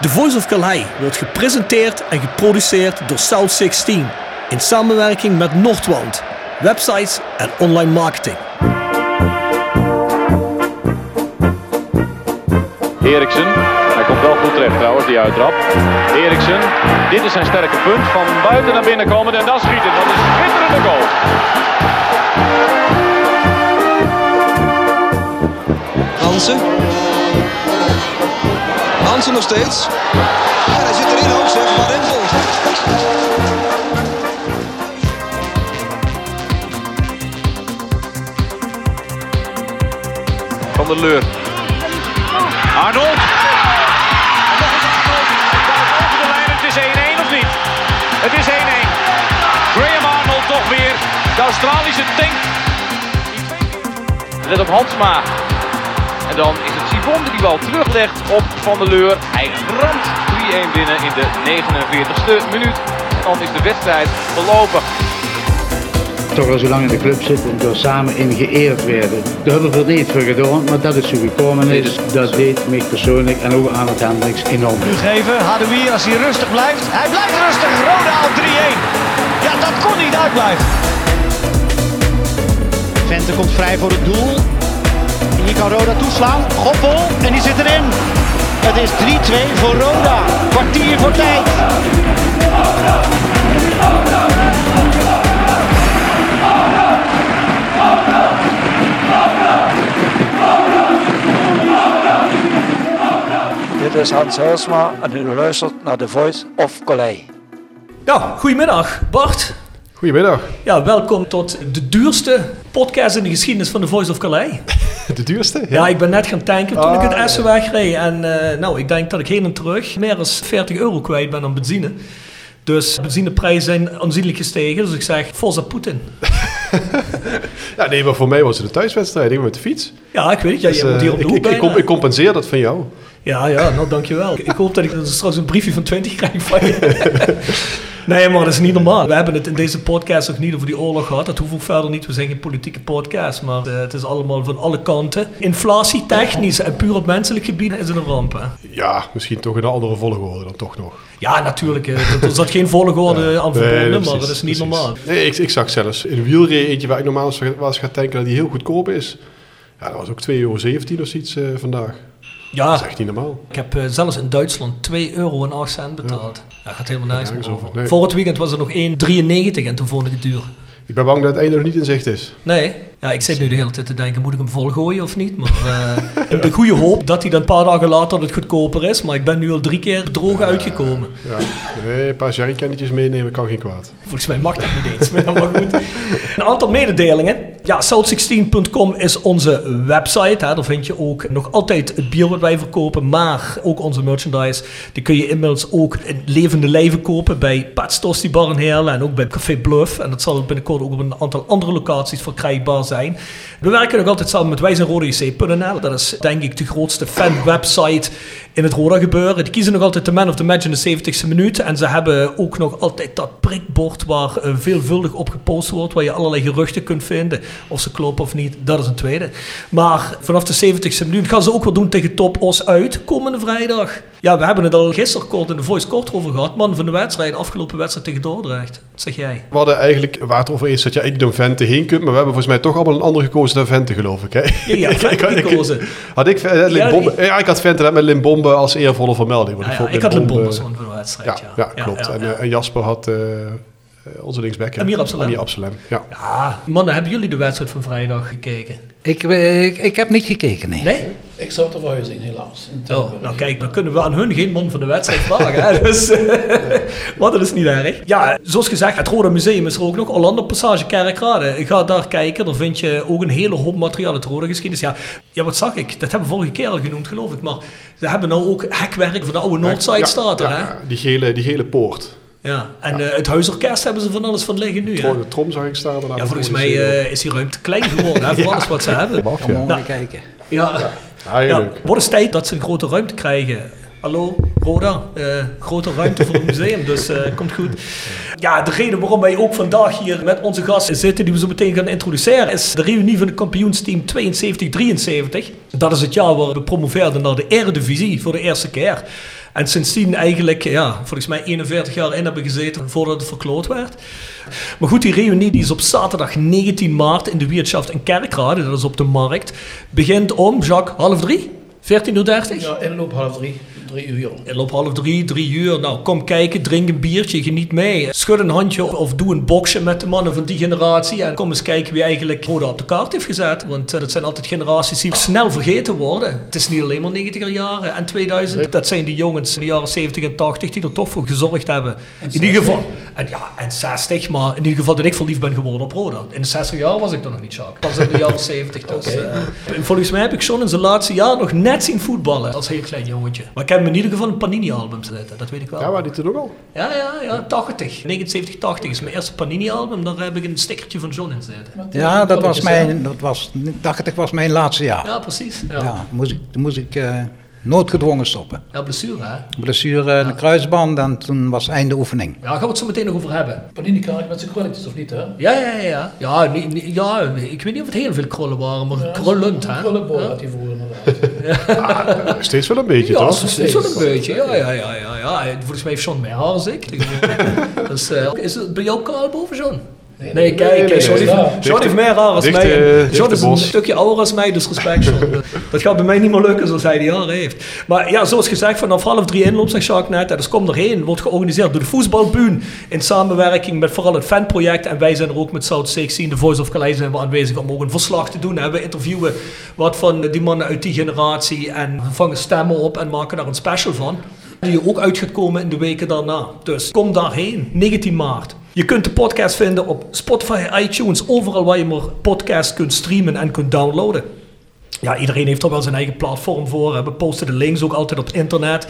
The Voice of Calais wordt gepresenteerd en geproduceerd door South 16 in samenwerking met Nordwand, websites en online marketing. Eriksen, hij komt wel goed terecht trouwens, die uittrap. Eriksen, dit is zijn sterke punt, van buiten naar binnen komen en dan schieten. Dat is een schitterende goal. Hansen nog steeds. En hij zit erin ook, zeg maar, en vol. Van der Leur. Arnold. Over de lijn, het is 1-1 of niet? Het is 1-1. Graham Arnold toch weer. De Australische tank. Let op Hansma. En dan is het Limbombe die bal teruglegt op Van der Leur. Hij ramt 3-1 binnen in de 49e minuut. En dan is de wedstrijd gelopen. Toch al zo lang in de club zitten en door samen in geëerd werden. Daar hebben we veel niet voor gedaan, maar dat is zo gekomen. Dus dat deed mij persoonlijk en ook aan het hand niks enorm. Nu geven, Hadoui als hij rustig blijft. Hij blijft rustig, Roda op 3-1. Ja, dat kon niet uitblijven. Vente komt vrij voor het doel. En hier kan Roda toeslaan. Goppel, en die zit erin. Het is 3-2 voor Roda. Kwartier voor tijd. Dit is Hans Helsma en u luistert naar The Voice of Calais. Ja, goedemiddag Bart. Goedemiddag. Ja, welkom tot de duurste podcast in de geschiedenis van The Voice of Calais. De duurste? Ja, ik ben net gaan tanken toen ik het Essen wegreed. En nou, ik denk dat ik heen en terug meer dan €40 kwijt ben aan benzine. Dus de benzineprijzen zijn aanzienlijk gestegen. Dus ik zeg, Forza Poetin. Ja, nee, maar voor mij was het een thuiswedstrijd. Ik ben met de fiets. Ja, ik weet het. Ja, dus, moet hier op de hoek bijna. Ik compenseer dat van jou. Ja, nou dankjewel. Ik hoop dat ik straks een briefje van 20 krijg van je. Nee, maar dat is niet normaal. We hebben het in deze podcast nog niet over die oorlog gehad. Dat hoeft ook verder niet. We zijn geen politieke podcast. Maar het is allemaal van alle kanten. Inflatie, technisch en puur op menselijk gebied is het een ramp. Hè? Ja, misschien toch in een andere volgorde dan toch nog. Ja, natuurlijk. Er zat geen volgorde aan verbonden, maar dat is niet normaal. Nee, ik zag zelfs in een wielrij eentje waar ik normaal was gaan tanken dat die heel goedkoop is. Ja, dat was ook €2,17 of zoiets vandaag. Ja. Dat is echt niet normaal. Ik heb zelfs in Duitsland €2,08 betaald. Ja. Dat gaat helemaal niks meer over. Nee. Voor het weekend was er nog €1,93 en toen vond ik het duur. Ik ben bang dat het einde nog niet in zicht is. Nee. Ja, ik zit nu de hele tijd te denken, moet ik hem volgooien of niet? Maar ja. De goede hoop dat hij dan een paar dagen later het goedkoper is. Maar ik ben nu al 3 keer droog uitgekomen. Ja. Nee, een paar jerrycannetjes meenemen kan geen kwaad. Volgens mij mag dat niet eens meer, maar goed. Een aantal mededelingen. Ja, south16.com is onze website. Hè. Daar vind je ook nog altijd het bier wat wij verkopen. Maar ook onze merchandise. Die kun je inmiddels ook in levende lijven kopen. Bij Pat Stosti Bar in Heerlen en ook bij Café Bluff. En dat zal binnenkort ook op een aantal andere locaties verkrijgbaar zijn. We werken nog altijd samen met wijzenrodajc.nl. Dat is denk ik de grootste fanwebsite in het Roda gebeuren. Die kiezen nog altijd de man of the match in de 70ste minuut. En ze hebben ook nog altijd dat prikbord waar veelvuldig op gepost wordt. Waar je allerlei geruchten kunt vinden. Of ze kloppen of niet, dat is een tweede. Maar vanaf de 70ste minuut gaan ze ook wel doen tegen Top Os uit. Komende vrijdag. Ja, we hebben het al gisteren kort in de Voice kort over gehad. Man van de wedstrijd, afgelopen wedstrijd tegen Dordrecht. Wat zeg jij? We hadden eigenlijk water over eens dat jij door Vente heen kunt. Maar we hebben volgens mij toch allemaal een ander gekozen dan Vente, geloof ik. Hè? Ja, Vente gekozen. Ik had Vente net met Limbombe als eervolle vermelding. Want ik had Limbombe als van de wedstrijd. Ja, klopt. Ja, en Jasper had... onze linksback. Amir Absalem. Ja. Mannen, hebben jullie de wedstrijd van vrijdag gekeken? Ik heb niet gekeken, nee? Ik zou het ervoor zien, helaas. Nou kijk, dan kunnen we aan hun geen man van de wedstrijd vragen. Hè? Dus, maar dat is niet erg. Ja, zoals gezegd, het Roda Museum is er ook nog. Orlando Passage Kerkrade. Ga daar kijken, daar vind je ook een hele hoop materiaal uit Roda geschiedenis. Ja, wat zag ik? Dat hebben we vorige keer al genoemd, geloof ik. Maar ze hebben nou ook hekwerk van de oude Noordside staat er. Ja, die gele poort. Ja, en het huisorkest hebben ze van alles van liggen nu. De trom zag ik staan. Ja, volgens mij is die ruimte klein geworden voor alles wat ze hebben. Mag je kijken. Ja, wat is tijd dat ze een grote ruimte krijgen. Hallo, Roda, grote ruimte voor het museum, dus komt goed. Ja, de reden waarom wij ook vandaag hier met onze gasten zitten, die we zo meteen gaan introduceren, is de reunie van het kampioensteam 72-73. Dat is het jaar waar we promoveerden naar de Eredivisie voor de eerste keer. En sindsdien eigenlijk, ja, volgens mij 41 jaar in hebben gezeten voordat het verkloot werd. Maar goed, die reunie die is op zaterdag 19 maart in de Wirtschaft in Kerkrade, dat is op de markt, begint om, Jacques, 14:30? 14:30? Ja, inloop 14:30. 3 uur. Inloop 14:30, 3 uur. Nou, kom kijken, drink een biertje, geniet mee. Schud een handje of doe een boxje met de mannen van die generatie. En kom eens kijken wie eigenlijk Roda op de kaart heeft gezet. Want dat zijn altijd generaties die snel vergeten worden. Het is niet alleen maar 90er jaren en 2000. Nee. Dat zijn die jongens in de jaren 70 en 80 die er toch voor gezorgd hebben. In ieder geval. En ja, en 60. Maar in ieder geval dat ik verliefd ben geworden op Roda. In de 60 jaar was ik dan nog niet, Jacques. Pas in de jaren 70. Dus, okay. Volgens mij heb ik John in zijn laatste jaar nog net zien voetballen. Als heel klein jongetje. Maar ik heb in ieder geval een Panini-album zitten, dat weet ik wel. Ja, waar die toen ook al? Ja, 1970-80 is mijn eerste Panini-album, daar heb ik een stickertje van John in zitten. Ja, dat was 80 was mijn laatste jaar. Ja, precies. Ja. Ja, moest ik noodgedwongen stoppen. Ja, blessure hè? Blessure, ja. De kruisband en toen was einde oefening. Ja, gaan we het zo meteen nog over hebben. Panini-kaartje met zijn krulletjes of niet hè? Ja. Ja, ik weet niet of het heel veel krullen waren, maar ja, krullend hè? Krullenboor had hij vroeger inderdaad. Ja, steeds wel een beetje toch? Steeds wel een beetje, ja. Volgens mij heeft John meer haar als ik. Dus, is het bij jou kaal boven John? Nee, John heeft meer raar als mij. John is een stukje ouder als mij, dus respect, John. Dat gaat bij mij niet meer lukken zoals hij die jaren heeft. Maar ja, zoals gezegd, vanaf 14:30 inloop, zegt Jacques net. Dus kom erheen, wordt georganiseerd door de voetbalbuun. In samenwerking met vooral het fanproject. En wij zijn er ook met South 16, de Voice of Calais, zijn we aanwezig om ook een verslag te doen. We interviewen wat van die mannen uit die generatie. En vangen stemmen op en maken daar een special van. Die je ook uit gaat komen in de weken daarna. Dus kom daarheen, 19 maart. Je kunt de podcast vinden op Spotify, iTunes, overal waar je maar podcast kunt streamen en kunt downloaden. Ja, iedereen heeft er wel zijn eigen platform voor. We posten de links ook altijd op het internet.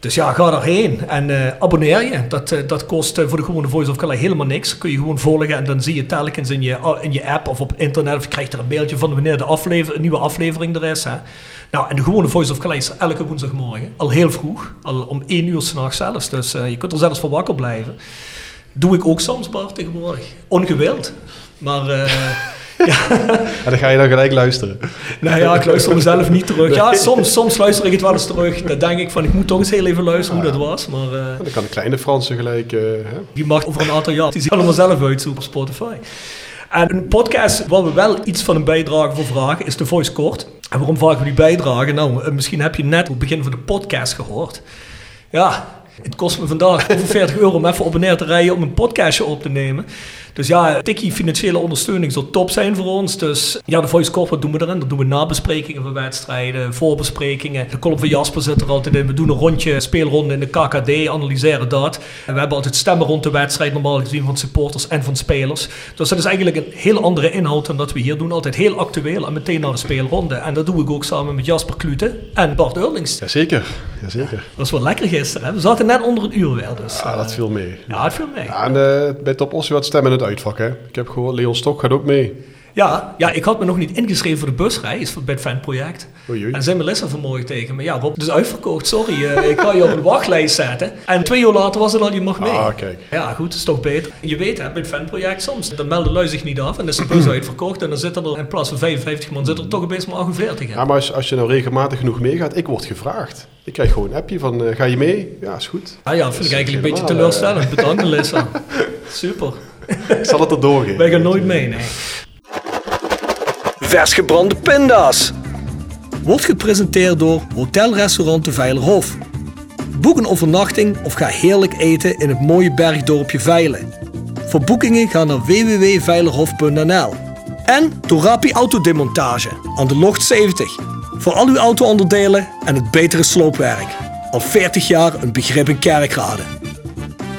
Dus ja, ga daarheen en abonneer je. Dat kost voor de gewone Voice of Calais helemaal niks. Kun je gewoon volgen en dan zie je telkens in je app of op internet. Of je krijgt er een mailtje van wanneer een nieuwe aflevering er is. Hè. Nou, en de gewone Voice of Calais is elke woensdagmorgen. Al heel vroeg. Al om 1:00 s'nachts zelfs. Dus je kunt er zelfs voor wakker blijven. Doe ik ook soms, Bart, tegenwoordig. Ongewild. Maar... ja. En dan ga je dan gelijk luisteren. Nou ja, ik luister mezelf niet terug. Ja, soms luister ik het wel eens terug. Dan denk ik van, ik moet toch eens heel even luisteren hoe dat was. Maar, dan kan de kleine Franse gelijk... Die mag over een aantal jaar. Die ziet allemaal zelf uitzoeken op Spotify. En een podcast waar we wel iets van een bijdrage voor vragen is de Voice Kort. En waarom vragen we die bijdrage? Nou, misschien heb je net het begin van de podcast gehoord. Ja... Het kost me vandaag over €40 om even op en neer te rijden om een podcastje op te nemen. Dus ja, tikkie financiële ondersteuning zal top zijn voor ons. Dus ja, de Voice Corp, wat doen we erin? Dat doen we nabesprekingen van wedstrijden, voorbesprekingen. De column van Jasper zit er altijd in. We doen een speelronde in de KKD, analyseren dat. En we hebben altijd stemmen rond de wedstrijd, normaal gezien van supporters en van spelers. Dus dat is eigenlijk een heel andere inhoud dan dat we hier doen. Altijd heel actueel en meteen naar de speelronde. En dat doe ik ook samen met Jasper Klute en Bart Eurlings. Jazeker. Dat was wel lekker gisteren, hè? We zaten net onder een uur weer. Dus, dat viel mee. Ja, dat viel mee. Ja, en bij Top Ossie wat stemmen het uitvak, hè? Ik heb gehoord, Leon Stok gaat ook mee. Ja, ik had me nog niet ingeschreven voor de busreis bij het fanproject. Oei. En zijn Melissa vanmorgen tegen me. Ja, Rob, het is uitverkocht, sorry. Ik ga je op een wachtlijst zetten. En 2 uur later was het al, je mag mee. Ah, kijk. Ja, goed, dat is toch beter. Je weet, hè, bij het fanproject soms, dan melden lui zich niet af. En dan is de bus uitverkocht. En dan zitten er in plaats van 55 man, zitten er toch opeens maar 48. Hè? Ja, maar als je nou regelmatig genoeg meegaat, ik word gevraagd. Ik krijg gewoon een appje van, ga je mee? Ja, is goed. Ah ja, dat vind ik eigenlijk een beetje teleurstellend. Bedankt, Melissa. Super. Ik zal het er doorgeven. Wij gaan nooit mee, nee. Versgebrande pinda's. Wordt gepresenteerd door hotelrestaurant De Vijlerhof. Boek een overnachting of ga heerlijk eten in het mooie bergdorpje Vijlen. Voor boekingen ga naar www.vijlerhof.nl. En door Rapi Autodemontage aan de Locht 70. Voor al uw auto-onderdelen en het betere sloopwerk. Al 40 jaar een begrip in Kerkrade.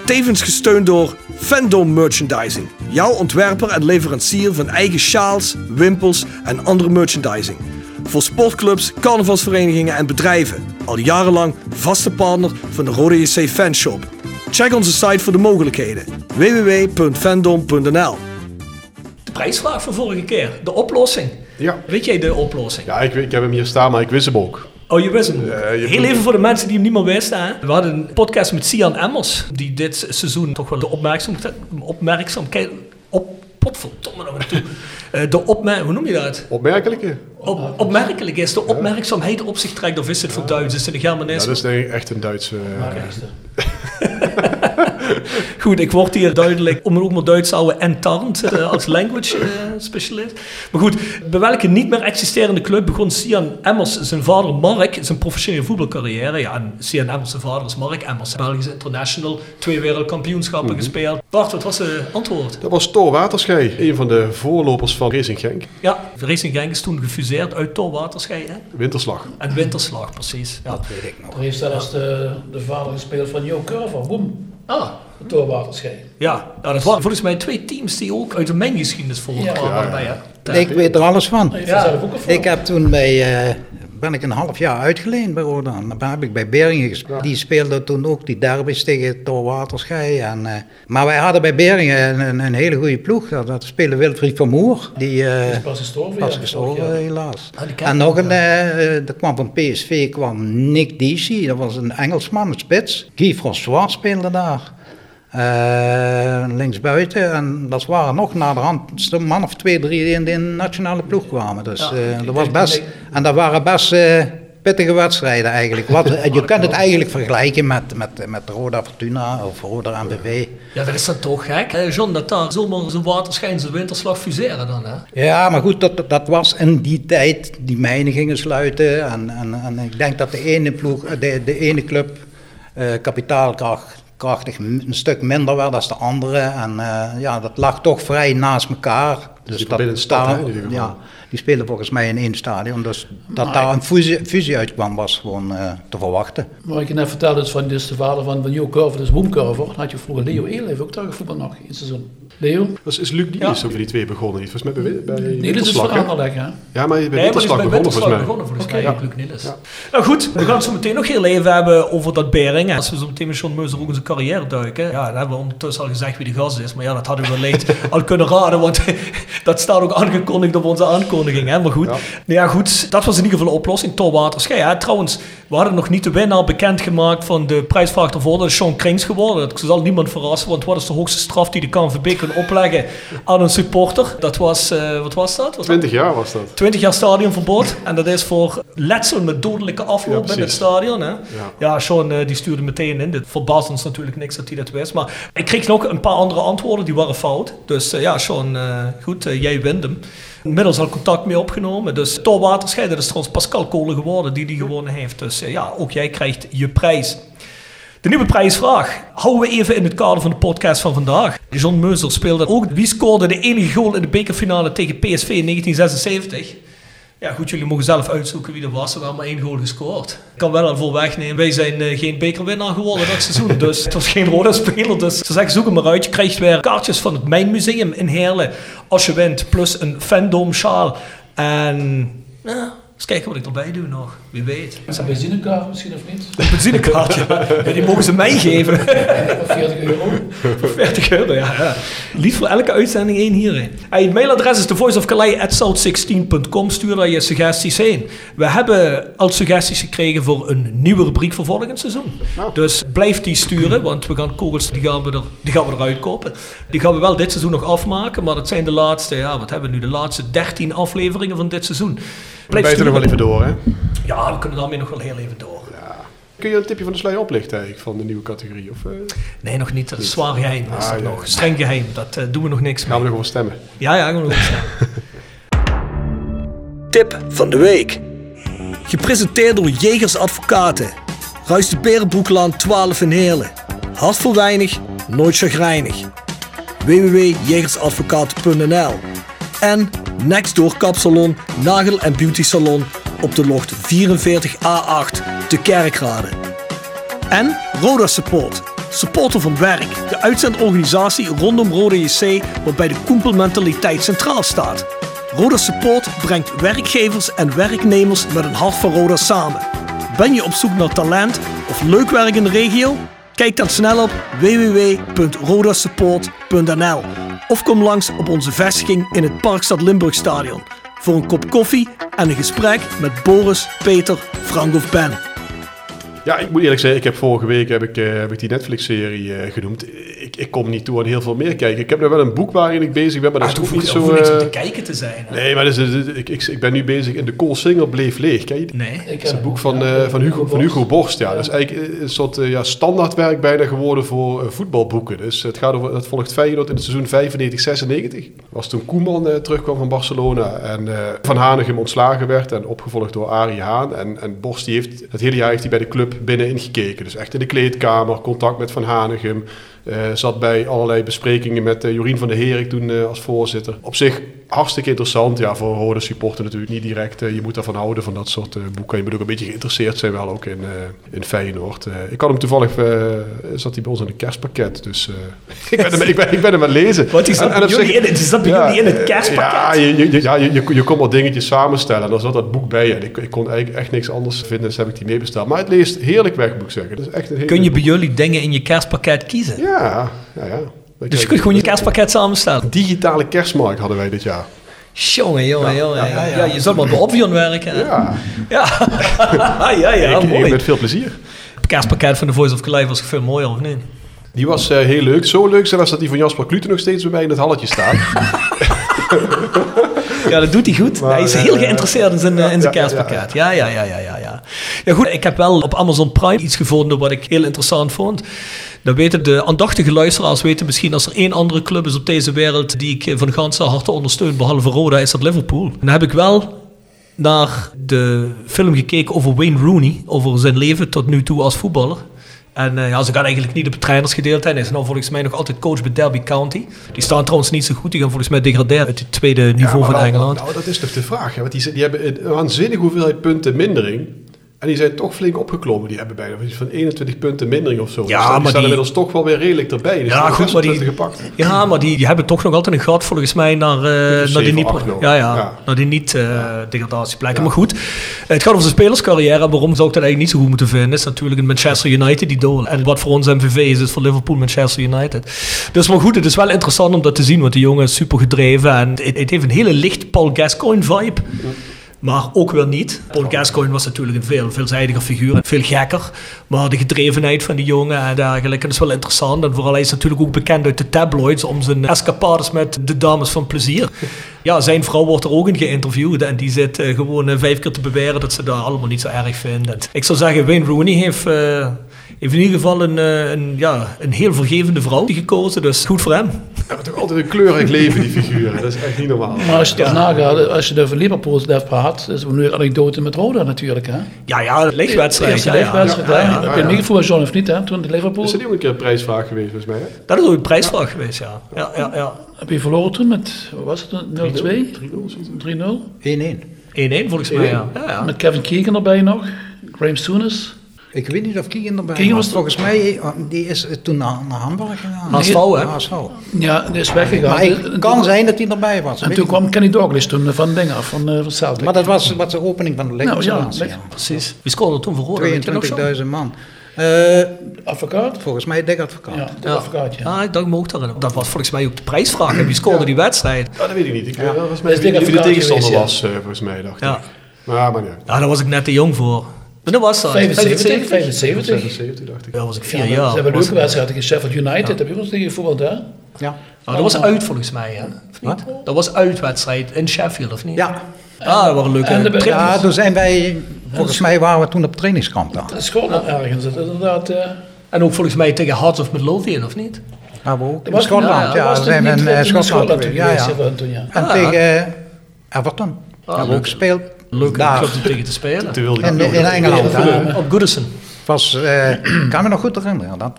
Tevens gesteund door Fandome Merchandising. Jouw ontwerper en leverancier van eigen sjaals, wimpels en andere merchandising. Voor sportclubs, carnavalsverenigingen en bedrijven. Al jarenlang vaste partner van de Roda JC Fanshop. Check onze site voor de mogelijkheden. www.fandom.nl. De prijsvraag van vorige keer. De oplossing. Ja. Weet jij de oplossing? Ja, ik heb hem hier staan, maar ik wist hem ook. Oh, je wist hem ook. Heel even voor de mensen die hem niet meer wisten. Hè? We hadden een podcast met Sjeng Emmers, die dit seizoen toch wel de opmerkzaamheid op potverdomme nog toe. Hoe noem je dat? Opmerkelijke. Opmerkelijk is de opmerkzaamheid op zich trekt, of is het voor Duits? Is het een Germanisme? Ja, dat is denk ik echt een Duitse... Goed, ik word hier duidelijk, om ook maar Duits te houden, entarnt als language specialist. Maar goed, bij welke niet meer existerende club begon Sjeng Emmers zijn vader Mark zijn professionele voetbalcarrière. Ja, en Sjeng Emmers zijn vader is Mark Emmers, Belgische international, 2 wereldkampioenschappen gespeeld. Bart, wat was de antwoord? Dat was Thor Waterschei, een van de voorlopers van Racing Genk. Ja, Racing Genk is toen gefuseerd uit Thor Waterschei. Hè? Winterslag. En Winterslag, precies. Ja. Dat weet ik nog. Er heeft zelfs de vader gespeeld van Jo Curver, boem. Ah, Thor Waterschei. Ja, nou, dat waren volgens mij 2 teams die ook uit de mengeschiedenis voorkwamen. Ja. Ja. Ik weet er alles van. Ja. Ik heb toen ben ik een half jaar uitgeleend bij Roda. Dan heb ik bij Beringen gespeeld. Ja. Die speelden toen ook die derbies tegen Thor Waterschei. Maar wij hadden bij Beringen een hele goede ploeg. Dat speelde Wilfried Vermoer. Die is pas gestorven. Pas gestorven, helaas. Ah, en nog er kwam van PSV Nick Deasy. Dat was een Engelsman, een spits. Guy François speelde daar. Linksbuiten, en dat waren nog naderhand een man of 2, 3 in de nationale ploeg kwamen. Dus dat was best, en dat waren best pittige wedstrijden eigenlijk. Je kunt het eigenlijk vergelijken met Roda Fortuna of Roda MVV. Ja, dat is dan toch gek, hè? John, dat daar zomaar zo'n Waterschijn, zo'n Winterslag fuseren dan, hè? Ja, maar goed, dat was in die tijd, die mijnen gingen sluiten, en ik denk dat de ene ploeg, de ene club kapitaalkrachtig een stuk minder werd dan de andere. En dat lag toch vrij naast elkaar. Dus die dat stadion, die speelden volgens mij in één stadion. Dus dat daar een fusie uitkwam was gewoon te verwachten. Maar ik je net vertelde, dus de vader van Jo Curver, dus Woem Curver. Dan had je vroeger Leo Eelef ook daar gevoetbald nog in het seizoen. Leo? Dus is Luc Dinis over die 2 begonnen? Niet? Volgens mij bij dit is van Anderlecht, hè? Ja, maar je bent begonnen volgens mij. Ja. Luc Niels. Ja. Nou goed, we gaan het zo meteen nog heel even hebben over dat Beringen. Als we zo meteen met John Meuser ook in zijn carrière duiken. Ja, dan hebben we ondertussen al gezegd wie de gast is. Maar ja, dat hadden we wellicht al kunnen raden, want dat staat ook aangekondigd op onze aankondiging. Hè? Maar goed, goed, dat was in ieder geval de oplossing. Thor Waterschei, hè? Trouwens, we hadden nog niet de winnaar bekendgemaakt van de prijsvraag daarvoor. Dat is Sean Krings geworden. Dat zal niemand verrassen, want wat is de hoogste straf die de KNVB kan opleggen aan een supporter? Dat was, wat was dat? 20 jaar was dat. 20 jaar stadionverbod. En dat is voor letsel met dodelijke afloop in het stadion. Hè? Ja. Ja, Sean die stuurde meteen in. Het verbaast ons natuurlijk niks dat hij dat wist. Maar ik kreeg nog een paar andere antwoorden, die waren fout. Dus Sean, goed, jij wint hem. Inmiddels al contact mee opgenomen. Dus Thor Waterschei, dat is trouwens Pascal Kolen geworden, die gewonnen heeft. Dus ook jij krijgt je prijs. De nieuwe prijsvraag houden we even in het kader van de podcast van vandaag. John Meuser speelde ook. Wie scoorde de enige goal in de bekerfinale tegen PSV in 1976? Ja goed, jullie mogen zelf uitzoeken wie er was. Er werd maar 1 goal gescoord. Ik kan wel al voor wegnemen. Wij zijn geen bekerwinnaar geworden dat seizoen. Dus het was geen Roda-speler. Dus ze zeggen, zoek hem maar uit. Je krijgt weer kaartjes van het Mijnmuseum in Heerlen. Als je wint, plus een Fandome-sjaal. En... eens kijken wat ik erbij doe nog. Wie weet. Is dat een benzinekaart misschien of niet? Een benzinekaart, ja. Die mogen ze mij geven. Voor €40. Voor €40, ja. Liefst voor elke uitzending 1 hierin. Het mailadres is thevoiceofcalais@south16.com. Stuur daar je suggesties heen. We hebben al suggesties gekregen voor een nieuwe rubriek voor volgend seizoen. Nou. Dus blijf die sturen, want we gaan kogels, die gaan we eruit kopen. Die gaan we wel dit seizoen nog afmaken, maar dat zijn de laatste, wat hebben we nu? De laatste 13 afleveringen van dit seizoen. We bijten nog wel even door, hè? Ja, we kunnen daarmee nog wel heel even door. Ja. Kun je een tipje van de sluier oplichten eigenlijk, van de nieuwe categorie? Of, Nee, nog niet. Dat is zwaar geheim. Is dat nog. Streng geheim. Dat doen we nog niks mee. Gaan we nog wel stemmen? Ja, gaan we nog wel stemmen. Tip van de week. Gepresenteerd door Jegers Advocaten. Ruist de Berenbroeklaan 12 in Heerlen. Hart voor weinig, nooit chagrijnig. www.jegersadvocaten.nl. En Nextdoor Kapsalon, Nagel en Beauty Salon op de locht 44A8 te Kerkrade. En Roda Support, supporter van werk, de uitzendorganisatie rondom Roda JC waarbij de koempelmentaliteit centraal staat. Roda Support brengt werkgevers en werknemers met een hart van Roda samen. Ben je op zoek naar talent of leuk werk in de regio? Kijk dan snel op www.rodasupport.nl of kom langs op onze vestiging in het Parkstad Limburgstadion. voor een kop koffie en een gesprek met Boris, Peter, Frank of Ben. Ja, ik moet eerlijk zeggen, vorige week heb ik die Netflix-serie genoemd. Ik kom niet toe aan heel veel meer kijken. Ik heb daar wel een boek waarin ik bezig ben, maar dat hoeft niet zo... Het hoeft niks om te kijken te zijn. Hè? Nee, maar ik ben nu bezig in De Koolsingel bleef leeg. Ken je die? Nee. Dat is een boek van Hugo Borst. Ja. Dat is eigenlijk een soort standaardwerk bijna geworden voor voetbalboeken. Dus het gaat over, dat volgt Feyenoord in het seizoen 95-96. Was toen Koeman terugkwam van Barcelona en Van Hanegem ontslagen werd en opgevolgd door Arie Haan. En Borst, die heeft, het hele jaar heeft hij bij de club binnenin gekeken. Dus echt in de kleedkamer, contact met Van Hanegem. Zat bij allerlei besprekingen met Jorien van der Herik toen als voorzitter. Op zich hartstikke interessant. Ja, voor Roda supporter natuurlijk niet direct. Je moet daarvan houden, van dat soort boeken. Je moet ook een beetje geïnteresseerd zijn wel ook in Feyenoord. Ik had hem toevallig... zat hij bij ons in een kerstpakket. Dus ik ben hem aan het lezen. Wat is dat bij jullie in het kerstpakket? Ja, je kon wel dingetjes samenstellen. En dan zat dat boek bij. En ik kon eigenlijk echt niks anders vinden. Dus heb ik die meebesteld. Maar het leest heerlijk weg, moet ik zeggen. Dat is echt een kun je bij jullie dingen in je kerstpakket kiezen? Ja. Dus je kunt gewoon je kerstpakket samenstellen. Digitale kerstmarkt hadden wij dit jaar. Jongen. Ja. Je zou wel bij Obvion werken. Ja, mooi. Met veel plezier. Het kerstpakket van The Voice of Calais was veel mooier, of niet? Die was heel leuk. Zo leuk zelfs dat die van Jasper Kluten nog steeds bij mij in het halletje staat. Ja, dat doet hij goed. Maar hij is heel geïnteresseerd in zijn kerstpakket. Ja. Ja, goed. Ik heb wel op Amazon Prime iets gevonden wat ik heel interessant vond. Dat weten de aandachtige luisteraars misschien, als er één andere club is op deze wereld die ik van ganse harte ondersteun, behalve Roda, is dat Liverpool. Dan heb ik wel naar de film gekeken over Wayne Rooney, over zijn leven tot nu toe als voetballer. En ze gaan eigenlijk niet op het trainersgedeelte. Hij is nou volgens mij nog altijd coach bij Derby County. Die staan trouwens niet zo goed. Die gaan volgens mij degraderen uit het tweede niveau van Engeland. Nou, dat is toch de vraag. Hè? Want die hebben een waanzinnige hoeveelheid punten mindering. En die zijn toch flink opgeklommen. Die hebben bijna van 21 punten mindering of zo. Ja, dus maar die staan inmiddels toch wel weer redelijk erbij. Dus ja, goed, maar die gepakt. Ja, maar die hebben toch nog altijd een gat volgens mij naar die niet-degradatieplekken. Ja. Maar goed, het gaat over zijn spelerscarrière. Waarom zou ik dat eigenlijk niet zo goed moeten vinden? Is natuurlijk een Manchester United idool. En wat voor ons MVV is voor Liverpool Manchester United. Dus maar goed, het is wel interessant om dat te zien. Want die jongen is super gedreven. En het heeft een hele licht Paul Gascoigne vibe. Ja. Maar ook wel niet. Paul Gascoigne was natuurlijk een veel veelzijdiger figuur en veel gekker. Maar de gedrevenheid van die jongen en dergelijke, dat is wel interessant. En vooral hij is natuurlijk ook bekend uit de tabloids om zijn escapades met de dames van plezier. Ja, zijn vrouw wordt er ook in geïnterviewd en die zit gewoon 5 keer te beweren dat ze dat allemaal niet zo erg vindt. Ik zou zeggen, Wayne Rooney heeft in ieder geval een heel vergevende vrouw gekozen, dus goed voor hem. Ja, toch altijd een kleurrijk leven, die figuren. Dat is echt niet normaal. Maar als je dat nagaat, als je de Liverpool praat, is het nu een anekdote met Roda natuurlijk, hè? Ja, de leegwedstrijd. Heb je meegevoerd, John, of niet, hè? Toen de Liverpool... Is dat ook een keer een prijsvraag geweest, volgens mij, hè? Dat is ook een prijsvraag geweest, ja. Heb je verloren toen met, wat was het, 0-2? 3-0? 1-1, volgens mij, ja. Met Kevin Keegan erbij nog, Graeme Souness... Ik weet niet of Keegan erbij Keegan was. Volgens mij die is toen naar Hamburg gegaan. HSV, hè? HSV. Ja, die is weggegaan. Maar het kan zijn dat hij erbij was. En toen kwam Kenny Dalglish toen van dingen af, van Celtic. Maar dat was de opening van de legislatie. Ja, precies. Wie scoorde toen voor Roda? 22.000 man. Advocaat? Volgens mij Dick Advocaat. Ja. Advocaat, ja. Ah, dat mocht daarin. Dat was volgens mij ook de prijsvraag. Wie scoorde die wedstrijd? Ja, dat weet ik niet. Volgens mij wie de tegenstander was, volgens mij, dacht ik. Maar ja. Daar was ik net te jong voor. Dat was dat. 75, dacht ik. Dat was ik 4 jaar. Ze hebben een leuke wedstrijd tegen Sheffield United. Heb je ons tegen voetbal daar? Ja. Dat was uit volgens mij, hè? Of niet? Dat was uitwedstrijd in Sheffield, of niet? Ja. Dat was een leuke trip. Ja, toen zijn wij... Volgens mij waren we toen op trainingskamp daar. Dat is Schotland ergens, inderdaad. En ook volgens mij tegen Hearts of Midlothian, of niet? Ja, we ook. In Schotland, ja. We zijn in Schotland geweest. En tegen Everton. Hebben we ook gespeeld. Leuk club om tegen te spelen. In Engeland. Op Goodison. Kan me nog goed herinneren.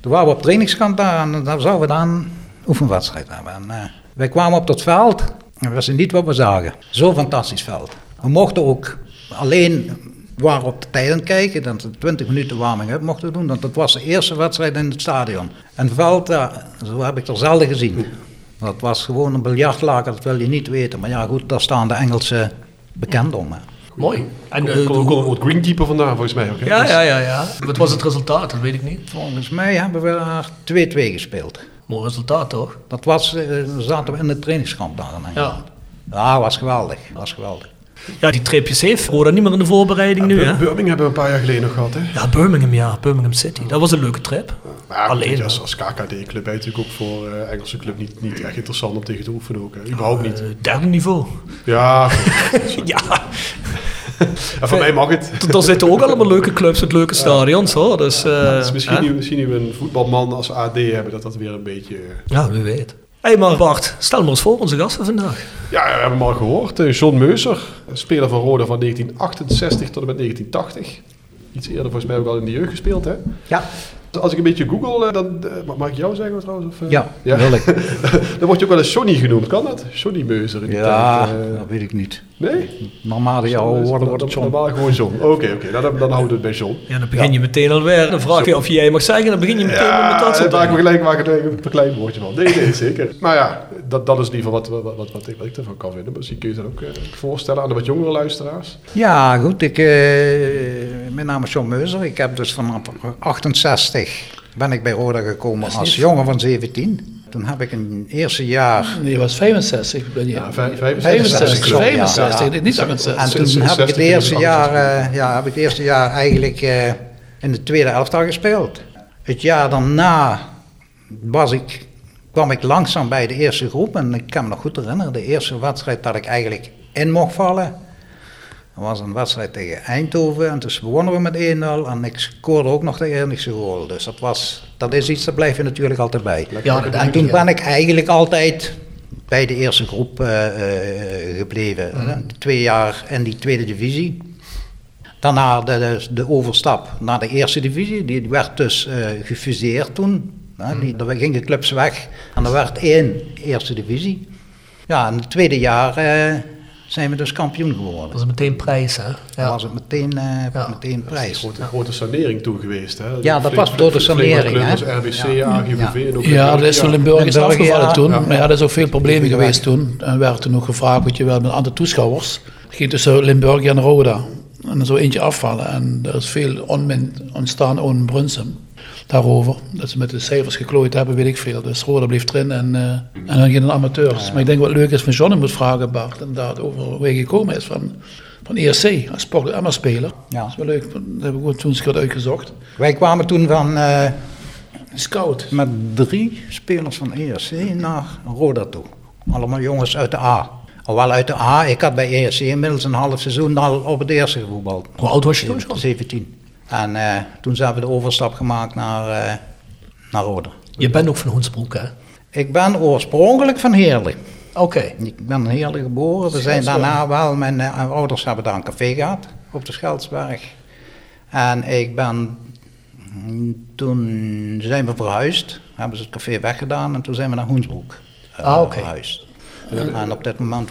Toen waren we op trainingskamp daar en daar zouden we dan een oefenwedstrijd hebben. En, wij kwamen op dat veld en we wisten niet wat we zagen. Zo'n fantastisch veld. We mochten ook alleen, we waren op de tijd aan het kijken, dat we 20 minuten warming-up mochten doen. Want dat was de eerste wedstrijd in het stadion. En het veld, zo heb ik het er zelden gezien. Dat was gewoon een biljartlaken, dat wil je niet weten. Maar ja goed, daar staan de Engelse... bekend om. Mooi. En kon het greenkeeper vandaan volgens mij ook. Hè? Ja. Wat was het resultaat? Dat weet ik niet. Volgens mij hebben we 2-2 gespeeld. Mooi resultaat toch? Dat zaten we in de trainingskamp daar. Ja. Ja, was geweldig. Ja, die tripjes heeft Roda niet meer in de voorbereiding nu. Birmingham hebben we een paar jaar geleden nog gehad, hè? Ja, Birmingham City. Dat was een leuke trip. Maar alleen als KKD-club ben je natuurlijk ook voor Engelse club niet echt interessant om tegen te oefenen ook. Überhaupt niet. Derde niveau. Ja. Ja. En voor mij mag het. Daar zitten ook allemaal leuke clubs met leuke stadions, hoor. Dus, dus misschien nu een voetbalman als AD hebben dat weer een beetje... Ja, wie weet. Hé, maar Bart, stel maar eens voor onze gasten vandaag. Ja, we hebben hem al gehoord. John Meuser, speler van Roda van 1968 tot en met 1980. Iets eerder volgens mij ook al in de jeugd gespeeld, hè? Ja. Als ik een beetje google, dan... Mag ik jou zeggen trouwens? Of? Ja, wil ik. Dan word je ook wel eens Johnny genoemd, kan dat? Johnny Meuser in die tijd. Dat weet ik niet. Nee? Normaal de jouw woorden wordt John. Normaal gewoon John. Oké. Dan houden we het bij John. Ja, dan begin je meteen alweer. Dan vraag je of jij mag zeggen, dan begin je meteen met dat soort dingen. Ja, maak ik een klein woordje van. Nee, zeker. Maar ja, dat is in ieder geval wat ik ervan kan vinden. Misschien kun je dat ook voorstellen aan de wat jongere luisteraars. Ja, goed. Mijn naam is John Meuser. Ik heb dus vanaf 68... ben ik bij Roda gekomen als jongen van 17. Toen heb ik een eerste jaar... Nee, je was 65. Ben je? Ja, 65. Ja. Niet 68. En toen heb ik het eerste jaar eigenlijk in de tweede elftal gespeeld. Het jaar daarna kwam ik langzaam bij de eerste groep. En ik kan me nog goed herinneren, de eerste wedstrijd dat ik eigenlijk in mocht vallen... Dat was een wedstrijd tegen Eindhoven en dus wonnen we met 1-0 en ik scoorde ook nog de enigste goal. Dus dat is iets, dat blijf je natuurlijk altijd bij. Ja, en toen ben ik eigenlijk altijd bij de eerste groep gebleven. Mm-hmm. 2 jaar in die tweede divisie. Daarna de overstap naar de eerste divisie, die werd dus gefuseerd toen. Daar gingen clubs weg en er werd 1 eerste divisie. Ja, in het tweede jaar... zijn we dus kampioen geworden. Was het meteen prijs, hè? Ja. Was het meteen prijs. Een grote sanering toen geweest, hè? Ja, dat was door de sanering, hè? RBC, AGVV en ook... Ja, dat is toen in Burg is afgevallen toen. Maar ja, er is ook veel problemen geweest toen. En werd toen ook gevraagd, weet je wel, met een aantal toeschouwers. Het ging tussen Limburg en Roda. En er zou eentje afvallen. En er is veel onmin ontstaan onder Brunsum daarover. Dat ze met de cijfers geklooid hebben, weet ik veel. Dus Roda bleef erin en dan gingen amateurs. Maar ik denk wat leuk is van John, ik moet vragen, Bart, inderdaad, over hoe hij gekomen is van ERC, als sportelijk Emma-speler. Ja. Dat is wel leuk, dat hebben we toen eens uitgezocht. Wij kwamen toen van... Scout. Met 3 spelers van ERC naar Roda toe. Allemaal jongens uit de A. Alhoewel uit de A, ik had bij ERC inmiddels een half seizoen al op het eerste gevoetbald. Hoe oud was je toen? 17. En toen zijn we de overstap gemaakt naar Roda. Je bent ook van Hoensbroek, hè? Ik ben oorspronkelijk van Heerlen. Oké. Ik ben in Heerlen geboren. We zijn daarna wel... Mijn ouders hebben daar een café gehad op de Scheldsberg. En ik ben... Toen zijn we verhuisd. Hebben ze het café weggedaan en toen zijn we naar Hoensbroek verhuisd. En op dit moment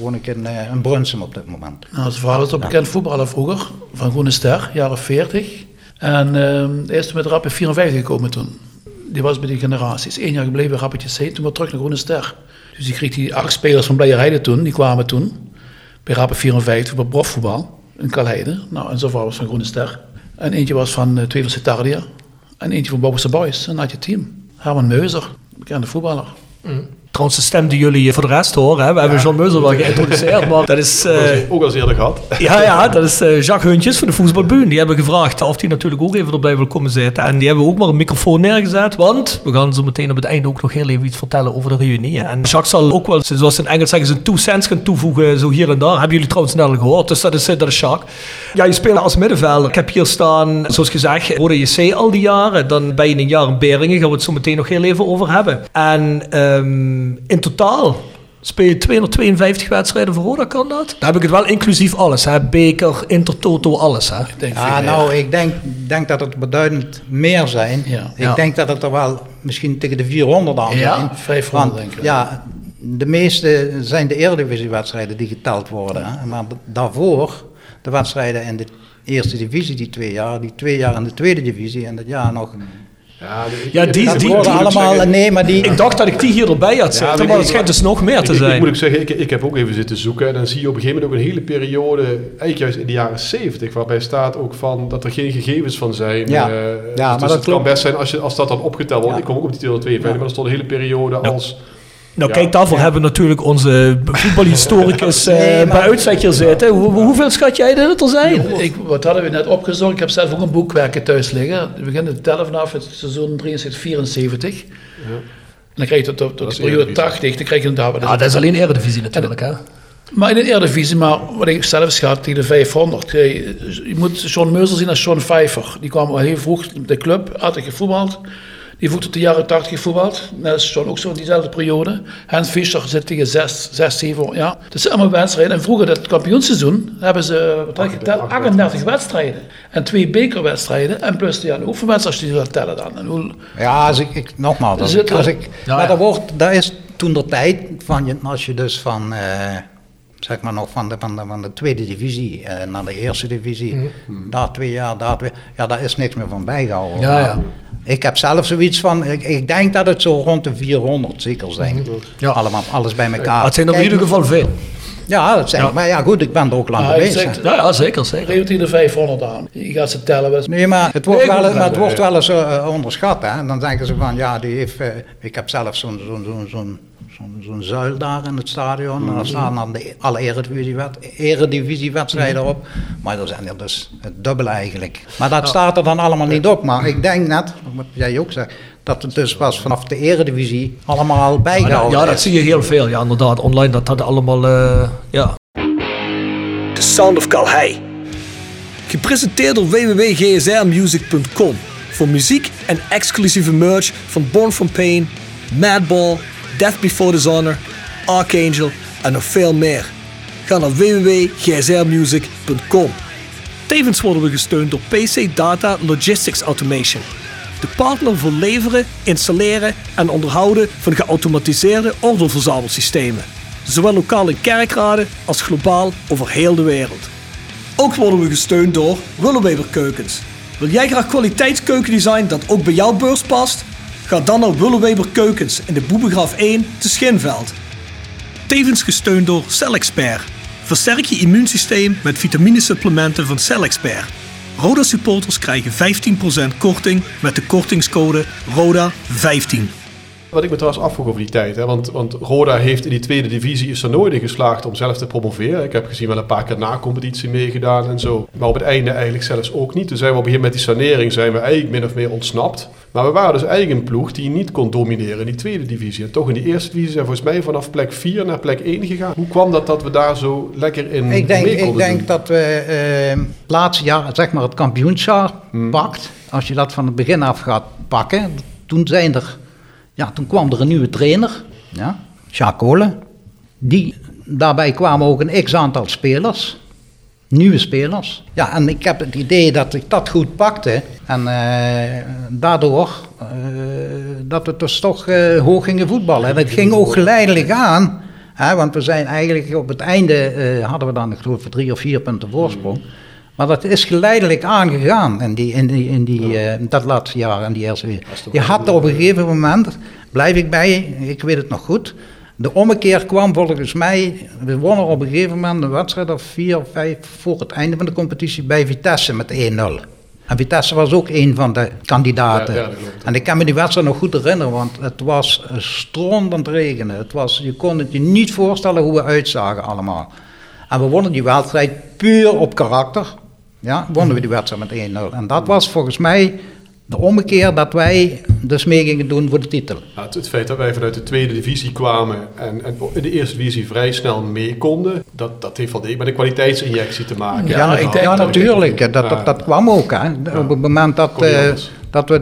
woon ik in Brunsum op dit moment. Nou, zijn vader is een bekend voetballer vroeger, van Groene Ster, jaren 40. En hij is met Rapid 54 gekomen toen. Die was bij die generaties. 1 jaar gebleven bij Rapid JC, toen weer terug naar Groene Ster. Dus die kreeg die 8 spelers van Blijerheide toen, die kwamen toen. Bij Rapid 54, bij profvoetbal, in Kalheide. Nou, en zijn vader was van Groene Ster. En eentje was van Tweede Citardia. En eentje van Bouwse Boys, en had je team. Herman Meuser, bekende voetballer. Mm. Trouwens, de stem die jullie voor de rest horen, hè? We hebben John Meuser wel geïntroduceerd, maar dat is... Ook al eerder gehad. Ja, dat is Jacques Huntjes van de Voetbalbuun. Die hebben gevraagd of die natuurlijk ook even erbij wil komen zitten. En die hebben ook maar een microfoon neergezet, want we gaan zo meteen op het einde ook nog heel even iets vertellen over de reunie. En Jacques zal ook wel, zoals in Engels zeggen, zijn 2 cents gaan toevoegen, zo hier en daar. Hebben jullie trouwens net al gehoord, dus dat is Jacques. Ja, je speelt als middenvelder. Ik heb hier staan, zoals gezegd, Roda JC al die jaren. Dan ben je een jaar in Beringen, gaan we het zo meteen nog heel even over hebben. En... in totaal speel je 252 wedstrijden voor Roda, kan dat? Dan heb ik het wel inclusief alles, hè? Beker, Intertoto, alles. Hè? Ik denk dat het beduidend meer zijn. Ja. Ik denk dat het er wel misschien tegen de 400 aan zijn. Ja, 500 denk ik. Ja, de meeste zijn de Eredivisiewedstrijden die geteld worden. Hè? Maar daarvoor de wedstrijden in de eerste divisie, die twee jaar in de tweede divisie en dat jaar nog... Ik dacht dat ik die hier erbij had zitten, maar het schijnt dus nog meer te zijn. Ik moet ook zeggen, ik heb ook even zitten zoeken en dan zie je op een gegeven moment ook een hele periode, eigenlijk juist in de jaren 70, waarbij staat ook van dat er geen gegevens van zijn. Dus maar dat kan best zijn als dat dan opgeteld wordt. Ik kom ook op die 252, maar er stond een hele periode als... Nou, ja, kijk, daarvoor hebben we natuurlijk onze voetbalhistoricus bij uitstek hier zitten. Hoeveel schat jij dat er zijn? Ja, wat hadden we net opgezocht? Ik heb zelf ook een boekwerkje thuis liggen. We beginnen te tellen vanaf het seizoen 73-74. Ja. En dan krijg je tot de periode 80, dan krijg je inderdaad... Dat is alleen Eredivisie natuurlijk, hè? Maar in de Eredivisie, maar wat ik zelf schat, tegen de 500. Je moet John Meuser zien als John Pfeiffer. Die kwam al heel vroeg op de club, altijd gevoetbald. Die voet tot de jaren 80 gevoetbald. Net als John, ook zo in diezelfde periode. Hans Fischer zit tegen 6, 7 jaar. Dat zijn allemaal wedstrijden. En vroeger, dat kampioenseizoen, hebben ze geteld, 38 wedstrijden. En 2 bekerwedstrijden. En plus de oefenwedstrijden, als je die wilt tellen dan. Ja, als ik nogmaals. Dat is toen de tijd, als je dus van... zeg maar nog van de tweede divisie naar de eerste divisie. Mm-hmm. Daar 2 jaar. Ja, daar is niks meer van bijgehouden. Ja, ja. Ik heb zelf zoiets van... Ik denk dat het zo rond de 400 zeker zijn. Mm-hmm. Ja. Allemaal, alles bij elkaar. Maar het zijn er in ieder geval veel. Ja, dat zijn, maar ja goed, ik ben er ook lang geweest. Zeker. Geef het de 500 aan. Je gaat ze tellen. Nee, maar het wordt wel eens onderschat. Hè? En dan denken ze van, ja, die heeft... ik heb zelf zo'n zuil daar in het stadion. En daar staan dan alle eredivisiewedstrijden op. Maar er zijn er dus het dubbel eigenlijk. Maar dat staat er dan allemaal niet op. Maar ik denk net, wat jij ook zegt, dat het dus was vanaf de eredivisie allemaal bijgehouden. Ja, dat zie je heel veel. Ja, inderdaad. Online, dat hadden allemaal... The Sound of Calhei. Gepresenteerd door www.gsrmusic.com. Voor muziek en exclusieve merch van Born From Pain, Madball, Death Before Dishonor, Archangel en nog veel meer. Ga naar www.gsrmusic.com. Tevens worden we gesteund door PC Data Logistics Automation. De partner voor leveren, installeren en onderhouden van geautomatiseerde ordeelverzamelsystemen. Zowel lokaal in Kerkrade als globaal over heel de wereld. Ook worden we gesteund door Willeweber Keukens. Wil jij graag kwaliteitskeukendesign dat ook bij jouw beurs past? Ga dan naar Willeweber Keukens in de Boebegraaf 1 te Schinveld. Tevens gesteund door CellExpert. Versterk je immuunsysteem met vitaminesupplementen van CellExpert. Roda supporters krijgen 15% korting met de kortingscode RODA15. Wat ik me trouwens afvroeg over die tijd, hè? Want Roda heeft in die tweede divisie is er nooit in geslaagd om zelf te promoveren. Ik heb gezien wel een paar keer na-competitie meegedaan en zo. Maar op het einde eigenlijk zelfs ook niet. Toen zijn we op een gegeven moment met die sanering zijn we eigenlijk min of meer ontsnapt. Maar we waren dus eigenlijk een ploeg die niet kon domineren in die tweede divisie. En toch in die eerste divisie zijn volgens mij vanaf plek 4 naar plek 1 gegaan. Hoe kwam dat we daar zo lekker in mee konden? Ik denk dat we het laatste jaar, zeg maar het kampioensjaar, pakt. Als je dat van het begin af gaat pakken, toen kwam er een nieuwe trainer, Jacques Kolen. Daarbij kwamen ook een x-aantal spelers, nieuwe spelers. Ja, en ik heb het idee dat ik dat goed pakte. En daardoor dat we dus toch hoog gingen voetballen. En het ging ook geleidelijk aan, hè, want we zijn eigenlijk op het einde, hadden we dan ik geloof 3 of 4 punten voorsprong. Maar dat is geleidelijk aangegaan in dat laatste jaar. In die eerste. Je had op een gegeven moment, blijf ik bij, ik weet het nog goed. De ommekeer kwam volgens mij, we wonnen op een gegeven moment een wedstrijd of 4 of 5 voor het einde van de competitie bij Vitesse met 1-0. En Vitesse was ook een van de kandidaten. Ja, en ik kan me die wedstrijd nog goed herinneren, want het was stromend regenen. Je kon het je niet voorstellen hoe we uitzagen allemaal. En we wonnen die wedstrijd puur op karakter. Ja, wonnen we die wedstrijd met 1-0. En dat was volgens mij de ommekeer dat wij dus mee gingen doen voor de titel. Ja, het feit dat wij vanuit de tweede divisie kwamen en in de eerste divisie vrij snel mee konden, dat heeft wel met een kwaliteitsinjectie te maken. Ja, natuurlijk. Dat kwam ook. Hè. Op het moment dat we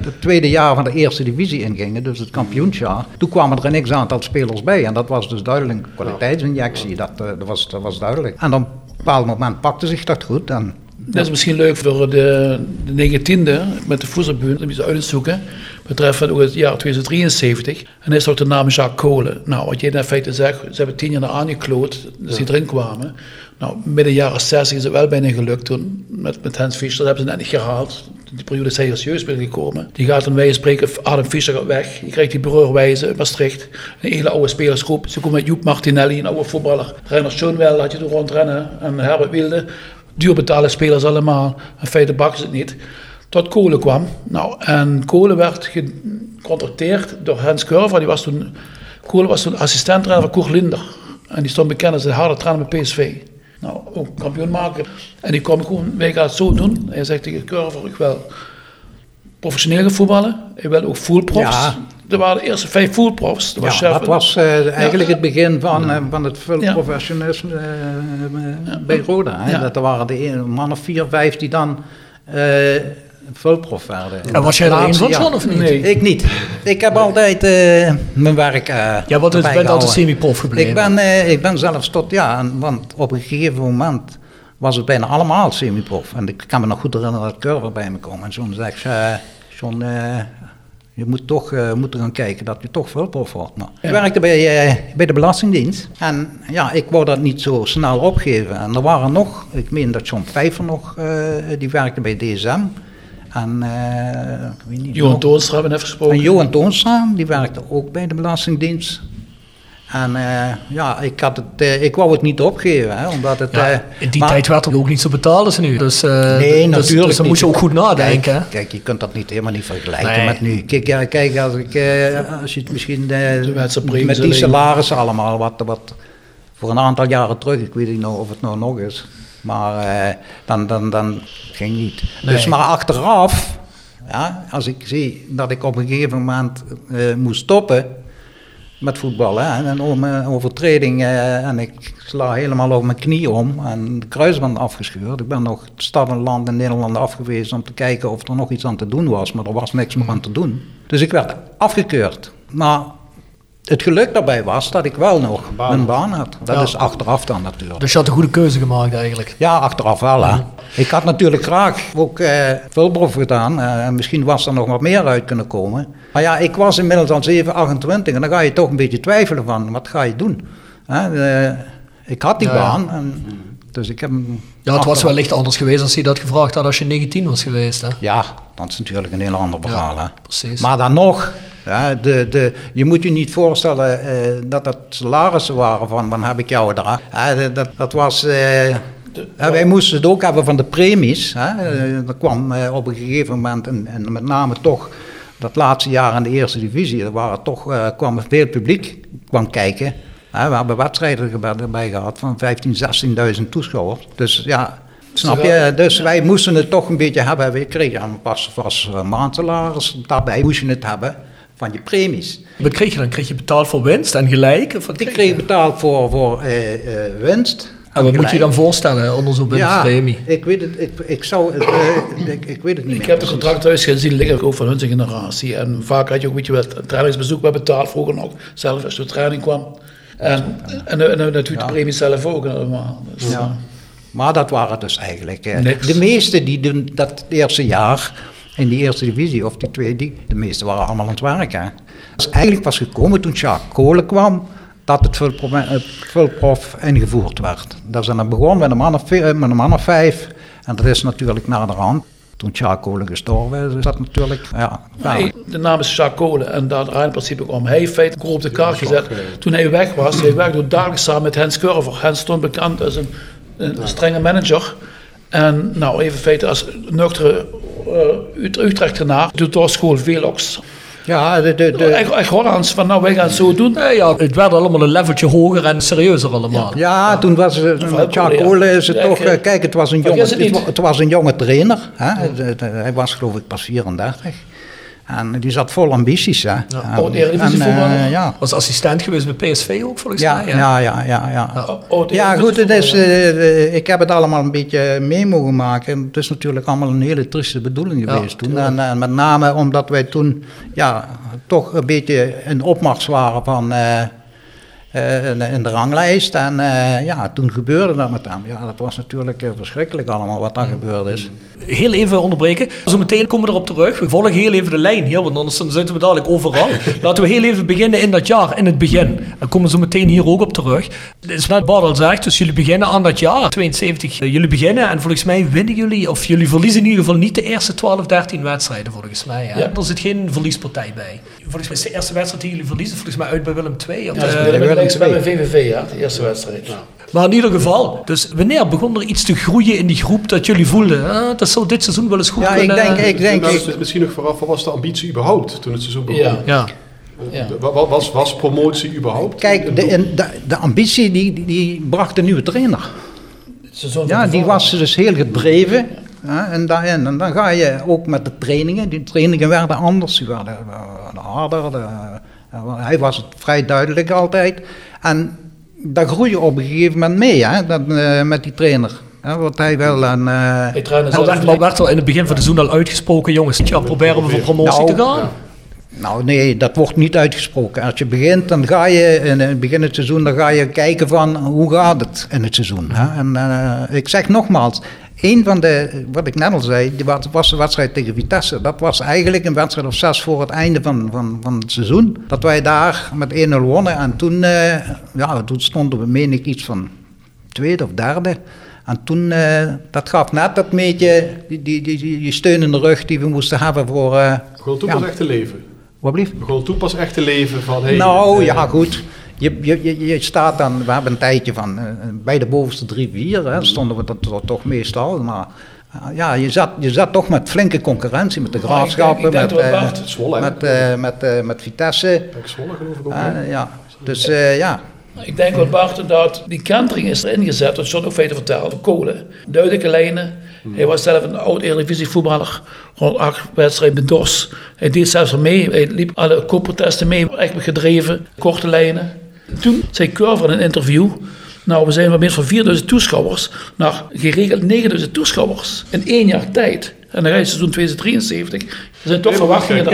het tweede jaar van de eerste divisie ingingen, dus het kampioensjaar, toen kwamen er een x-aantal spelers bij. En dat was dus duidelijk een kwaliteitsinjectie, dat was duidelijk. En op een bepaald moment pakte zich dat goed. En dat is misschien leuk voor de 19e met de voedselbuur, om iets uit te zoeken, betreffend ook het jaar 2073. En is ook de naam Jacques Kolen. Nou, wat je in feite zegt, ze hebben 10 jaar naar aangekloot, dus die erin kwamen. Nou, midden jaren 60 is het wel bijna gelukt toen, met Hans Fischer, dat hebben ze net niet gehaald. Die periode is heel serieus binnengekomen. Die gaat dan wij spreken, Adam Fischer gaat weg. Je krijgt die Broerwijze uit Maastricht. Een hele oude spelersgroep. Ze komen met Joep Martinelli, een oude voetballer. Reiner Schoenwel had je toen rondrennen en Herbert Wilde. Duur betalen spelers allemaal. In feite bakken ze het niet. tot Kolen kwam. Nou, en Kolen werd gecontacteerd door Hans Curver. Die was toen, Kolen was toen assistent-trainer van Koer Linder. En die stond bekend als een harde trainer bij PSV. Nou, ook kampioen maken. En die kwam gewoon, wij gaan het zo doen. Hij zegt tegen Curver, ik wil professioneel voetballen. Ik wil ook voelprofs. Ja. Er waren de eerste 5 voelprofs. Dat was eigenlijk het begin van het professionalisme bij Roda. Ja. Dat er waren de mannen 4, 5 die dan volprof werden. En was jij daar een van of niet? Nee. Ik niet. Ik heb altijd mijn werk want je bent altijd semi-prof gebleven. Ik ben zelfs tot, want op een gegeven moment was het bijna allemaal semi-prof. En ik kan me nog goed herinneren dat Curver bij me kwam. En zo'n zegt zo'n... Je moet toch moeten gaan kijken dat je toch volprof wordt. Maar ik werkte bij de Belastingdienst. En ja, ik wou dat niet zo snel opgeven. En er waren nog, ik meen dat John Pfeiffer nog, die werkte bij DSM. En Johan Toonstra hebben we even gesproken. En Johan Toonstra, die werkte ook bij de Belastingdienst. En ik wou het niet opgeven. Hè, omdat het, in die tijd werd er ook niet zo betaald als nu. Dus, nee, natuurlijk dus dan moest je ook goed nadenken. Kijk, je kunt dat helemaal niet vergelijken met nu. Kijk als je het misschien met die salarissen allemaal, wat voor een aantal jaren terug, ik weet niet of het nou nog is. Maar dan ging niet. Nee. Dus maar achteraf, als ik zie dat ik op een gegeven moment moest stoppen met voetbal, hè, en een overtreding en ik sla helemaal over mijn knie om en de kruisband afgescheurd. Ik ben nog stad en land in Nederland afgewezen om te kijken of er nog iets aan te doen was, maar er was niks meer aan te doen. Dus ik werd afgekeurd. Maar het geluk daarbij was dat ik wel nog een baan had. Dat is achteraf dan natuurlijk. Dus je had een goede keuze gemaakt eigenlijk? Ja, achteraf wel. Hè. Ik had natuurlijk graag ook volprof gedaan. Misschien was er nog wat meer uit kunnen komen. Maar ja, ik was inmiddels al 28 en dan ga je toch een beetje twijfelen van wat ga je doen. Ik had die baan. En, dus ik heb het was wellicht anders geweest als je dat gevraagd had als je 19 was geweest. Hè? Ja, dat is natuurlijk een heel ander verhaal. Ja, precies. Maar dan nog... Ja, je moet je niet voorstellen dat dat salarissen waren van, wanneer heb ik jou daar? Dat was... wij moesten het ook hebben van de premies. Er kwam op een gegeven moment, en met name toch dat laatste jaar in de eerste divisie, kwam veel publiek kijken. We hebben wedstrijden erbij gehad van 15.000, 16.000 toeschouwers. Dus ja... Snap je? Dus wij moesten het toch een beetje hebben. We kregen pas maandsalaris. Daarbij moest je het hebben van je premies. Wat kreeg je dan? Kreeg je betaald voor winst en gelijk? Of ik kreeg betaald voor winst. En wat moet je dan voorstellen onder zo'n premie? Ik weet het, ik weet het niet meer. Ik heb het contract thuis gezien liggen ook van hun generatie. En vaak had je ook een trainingsbezoek bij betaald vroeger nog. Zelf als je op training kwam. En natuurlijk de premies zelf ook. Dus, maar dat waren dus eigenlijk... de meesten die dat eerste jaar in die eerste divisie, of die tweede, de meesten waren allemaal aan het werk. Hè. Dus eigenlijk was gekomen toen Jacques Kolen kwam, dat het volprof ingevoerd werd. Dus dan begon met een man of 5. En dat is natuurlijk naderhand. Toen Jacques Kolen gestorven is, dat natuurlijk... de naam is Jacques Kolen en daar draait in principe om. Hij heeft feitelijk op de kaart gezet. Toen hij weg was, hij werkte dagelijks samen met Hans Curver. Hans stond bekend als een strenge manager. En nou, even feiten als nuchtere Utrechtenaar doet door school Velox. Ja, echt Hollands, van nou wij gaan het zo doen. Nee, het werd allemaal een leveltje hoger en serieuzer allemaal. Ja. Toen was met Jacques Kolen is het toch... Kijk, het was een jonge trainer. Hè? Ja. Hij was geloof ik pas 34. En die zat vol ambities. Hè. Ja. Was assistent geweest bij PSV ook volgens mij. Goed, ik heb het allemaal een beetje mee mogen maken. Het is natuurlijk allemaal een hele trieste bedoeling geweest toen. En met name omdat wij toen toch een beetje in opmars waren van... in de ranglijst en toen gebeurde dat met hem. Ja, dat was natuurlijk verschrikkelijk allemaal wat daar gebeurd is. Heel even onderbreken, zo meteen komen we erop terug. We volgen heel even de lijn hier, want anders zitten we dadelijk overal. Laten we heel even beginnen in dat jaar, in het begin. Dan komen we zo meteen hier ook op terug. Het is net Bart al zegt, dus jullie beginnen aan dat jaar, 72. Jullie beginnen en volgens mij winnen jullie, of jullie verliezen in ieder geval niet de eerste 12, 13 wedstrijden volgens mij. Hè? Ja. Er zit geen verliespartij bij. Volgens mij is de eerste wedstrijd die jullie verliezen, volgens mij uit bij Willem II. Bij VVV, de eerste wedstrijd. Ja. Maar in ieder geval, dus wanneer begon er iets te groeien in die groep dat jullie voelden? Dat zou dit seizoen wel eens goed kunnen. Ik denk, misschien nog vooraf, wat was de ambitie überhaupt toen het seizoen begon? Ja. Was promotie überhaupt? Kijk, de ambitie die bracht de nieuwe trainer. Die was dus heel gedreven. Ja, en dan ga je ook met de trainingen. Die trainingen werden anders, die werden harder. Hij was het vrij duidelijk altijd. En daar groei je op een gegeven moment mee, hè, met die trainer. Ja, wat hij wel aan... Maar werd al in het begin van het seizoen al uitgesproken, jongens, proberen we voor promotie te gaan? Ja. Nou nee, dat wordt niet uitgesproken. Als je begint, dan ga je in het begin het seizoen, dan ga je kijken van hoe gaat het in het seizoen. Hè? En ik zeg nogmaals, een van de, wat ik net al zei, was de wedstrijd tegen Vitesse. Dat was eigenlijk een wedstrijd of 6 voor het einde van het seizoen. Dat wij daar met 1-0 wonnen en toen, toen stonden we, meen ik, iets van tweede of derde. En toen, dat gaf net dat beetje die steun in de rug die we moesten hebben voor... Gewoon toen pas echt te leven. Wat blieft? Gewoon toen pas echt te leven van... goed. Je staat dan, we hebben een tijdje van, bij de bovenste 3-4, hè, stonden we dat toch meestal, maar je zat toch met flinke concurrentie, met de Graafschappen, met Vitesse. Zwolle geloof ik ook. Ik denk wat Bart inderdaad, die kentering is erin gezet, dat John ook veel vertelde, Kolen, duidelijke lijnen. Hij was zelf een oud-Eredivisie voetballer, 108 wedstrijden met DOS. Hij deed zelfs mee, hij liep alle koopprotesten mee, echt gedreven, korte lijnen. Toen zei Curver in een interview, we zijn van meer van 4000 toeschouwers naar geregeld 9000 toeschouwers in 1 jaar tijd. En dan ga je seizoen 2073. Er zijn toch verwachtingen.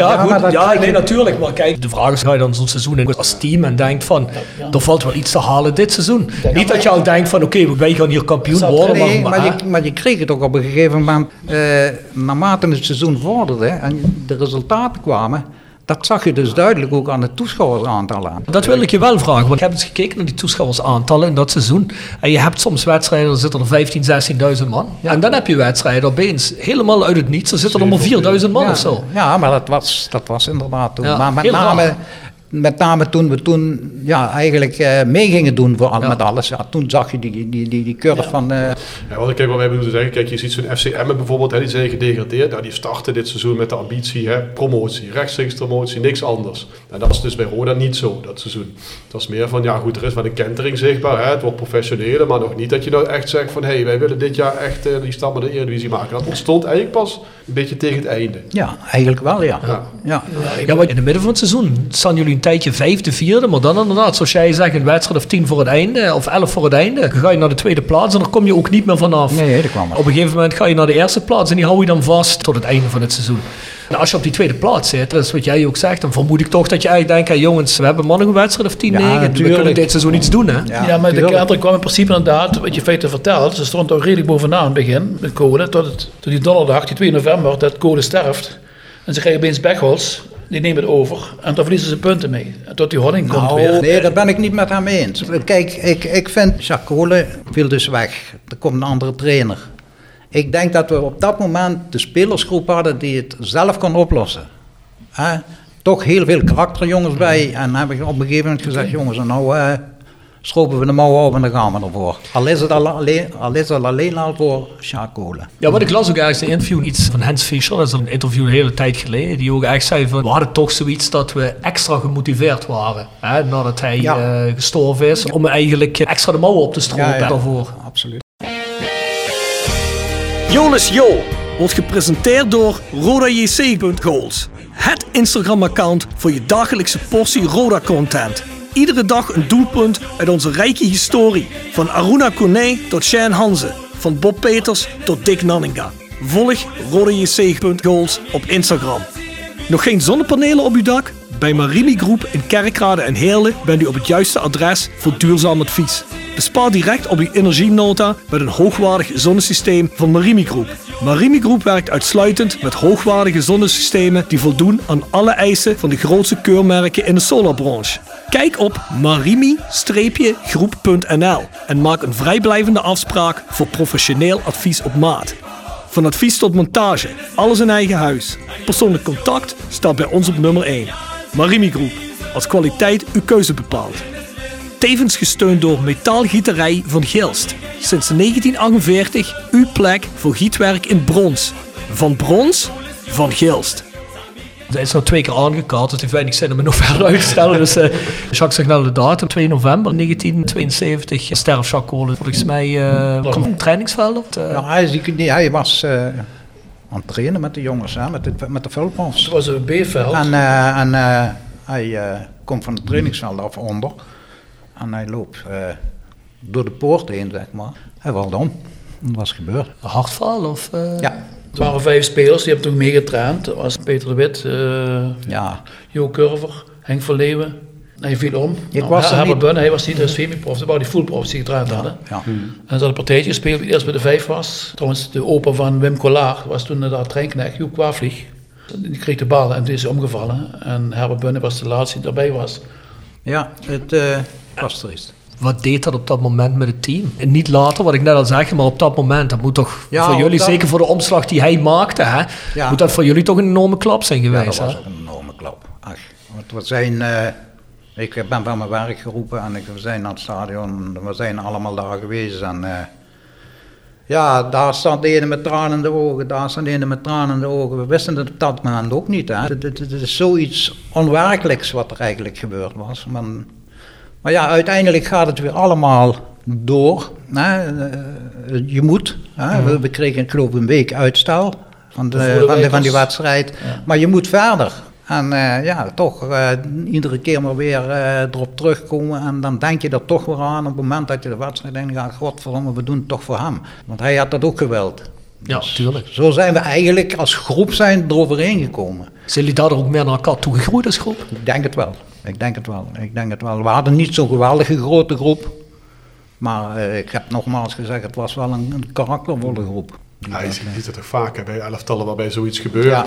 Natuurlijk. Maar kijk, de vraag is, ga je dan zo'n seizoen in als team en denkt van, er valt wel iets te halen dit seizoen. Niet dat je al denkt van, oké, wij gaan hier kampioen worden. Nee, maar je kreeg het ook op een gegeven moment, naarmate het seizoen vorderde en de resultaten kwamen, dat zag je dus duidelijk ook aan het toeschouwersaantallen. Dat wil ik je wel vragen, want ik heb eens gekeken naar die toeschouwersaantallen in dat seizoen. En je hebt soms wedstrijden, dan zitten er 15.000, 16.000 man. Ja. En dan heb je wedstrijden, opeens helemaal uit het niets, dan zitten er maar 4.000 man of zo. Ja, maar dat was inderdaad toen. Ja, maar met name toen we eigenlijk mee gingen doen met alles. Ja, toen zag je die curve van... Wat ik wat wij bedoelen zeggen, kijk, je ziet zo'n FCM bijvoorbeeld, hè, die zijn gedegradeerd. Die starten dit seizoen met de ambitie, hè, promotie, rechtstreeks promotie, niks anders. En dat is dus bij Roda niet zo, dat seizoen. Dat is meer van, er is wel een kentering zichtbaar, hè, het wordt professioneler, maar nog niet dat je nou echt zegt van, wij willen dit jaar echt die stap met de Eredivisie maken. Dat ontstond eigenlijk pas een beetje tegen het einde. Ja, eigenlijk wel, want in het midden van het seizoen staan jullie een tijdje 5e, 4e, maar dan inderdaad, zoals jij zegt, een wedstrijd of 10 voor het einde, of 11 voor het einde, dan ga je naar de tweede plaats en daar kom je ook niet meer vanaf. Nee, dat kwam er. Op een gegeven moment ga je naar de eerste plaats en die hou je dan vast tot het einde van het seizoen. En als je op die tweede plaats zit, dat is wat jij ook zegt, dan vermoed ik toch dat je eigenlijk denkt, jongens, we hebben nog een wedstrijd of 10-9, we kunnen dit seizoen iets doen, hè? Ja, maar de kader kwam in principe inderdaad, wat je feiten vertelt, ze stond ook redelijk bovenaan in het begin, met Kolen, tot die donderdag, die 2 november, dat Kolen sterft. En ze krijgen opeens Bechols. Die nemen het over en dan verliezen ze punten mee. En tot die Hodding komt weer. Nee, daar ben ik niet met hem eens. Kijk, ik vind, Jacques Kolen viel dus weg. Er komt een andere trainer. Ik denk dat we op dat moment de spelersgroep hadden die het zelf kon oplossen. Toch heel veel karakterjongens bij. En heb ik op een gegeven moment gezegd, jongens, schropen we de mouwen op en dan gaan we ervoor. Al is het alleen al voor Jacques Kolen. Ja, wat ik las ook ergens in een interview, iets van Hans Fischer, dat is een interview een hele tijd geleden, die ook echt zei van, we hadden toch zoiets dat we extra gemotiveerd waren, hè, nadat hij gestorven is, om eigenlijk extra de mouwen op te stropen daarvoor. Absoluut. Jonas Jo wordt gepresenteerd door RodaJC.goals, het Instagram-account voor je dagelijkse portie Roda-content. Iedere dag een doelpunt uit onze rijke historie. Van Aruna Kone tot Shane Hanze. Van Bob Peters tot Dick Nanninga. Volg rodajc.goals op Instagram. Nog geen zonnepanelen op uw dak? Bij Marimi Groep in Kerkrade en Heerlen bent u op het juiste adres voor duurzaam advies. Bespaar direct op uw energienota met een hoogwaardig zonnesysteem van Marimi Groep. Marimi Groep werkt uitsluitend met hoogwaardige zonnesystemen die voldoen aan alle eisen van de grootste keurmerken in de solarbranche. Kijk op marimi-groep.nl en maak een vrijblijvende afspraak voor professioneel advies op maat. Van advies tot montage, alles in eigen huis. Persoonlijk contact staat bij ons op nummer 1. Marimi Groep, als kwaliteit uw keuze bepaalt. tevens gesteund door metaalgieterij Van Gilst. Sinds 1948 uw plek voor gietwerk in brons. Van brons, Van Gilst. Hij is nou 2 keer aangekaart, dus het heeft weinig zin om het nog verder uit te stellen. Dus Jacques zegt nou de datum, 2 november 1972, sterf Jacques Kolen. Volgens mij komt een trainingsveld op. Hij was aan het trainen met de jongens, hè, met de vulpons. Het was een B-veld. En hij komt van het trainingsveld af onder en hij loopt door de poort heen, zeg maar. Hij valt om. Wat is gebeurd? Een hartval of? Ja. Er waren 5 spelers, die hebben toen meegetraind. Dat was Peter de Wit, Jo Curver, Henk van Leeuwen. Hij viel om. Hij was niet de semi-prof, dat waren die full-profs die getraind hadden. Ja. En ze hadden een partijtje gespeeld, die eerst bij de 5 was. Trouwens, de opa van Wim Collaar was toen de treinknecht, Joep Kwaaflieg. Die kreeg de bal en toen is omgevallen. En Herbert Bunne was de laatste die erbij was. Ja, het was triest. Wat deed dat op dat moment met het team? En niet later, wat ik net al zeg, maar op dat moment. Dat moet toch voor jullie, zeker voor de omslag die hij maakte, hè, moet dat voor jullie toch een enorme klap zijn geweest? Ja, dat was een enorme klap. Ach, want we zijn, ik ben van mijn werk geroepen en we zijn naar het stadion. We zijn allemaal daar geweest. En, daar staat de ene met tranen in de ogen, daar staat de ene met tranen in de ogen. We wisten het op dat moment ook niet. Het is zoiets onwerkelijks wat er eigenlijk gebeurd was. Maar ja, uiteindelijk gaat het weer allemaal door. Hè? Je moet. Hè? Ja. We kregen, ik geloof, een week uitstel van die wedstrijd. Ja. Maar je moet verder. En iedere keer maar weer erop terugkomen. En dan denk je er toch weer aan op het moment dat je de wedstrijd ingaat. Godverdomme, we doen het toch voor hem. Want hij had dat ook gewild. Ja, dus tuurlijk. Zo zijn we eigenlijk als groep eroverheen gekomen. Zijn jullie daar ook meer naar elkaar toe gegroeid als groep? Ik denk het wel. We hadden niet zo'n geweldige grote groep. Maar ik heb nogmaals gezegd, het was wel een karaktervolle groep. Ja, je ziet het toch vaak hè, bij elftallen waarbij zoiets gebeurt. Ja.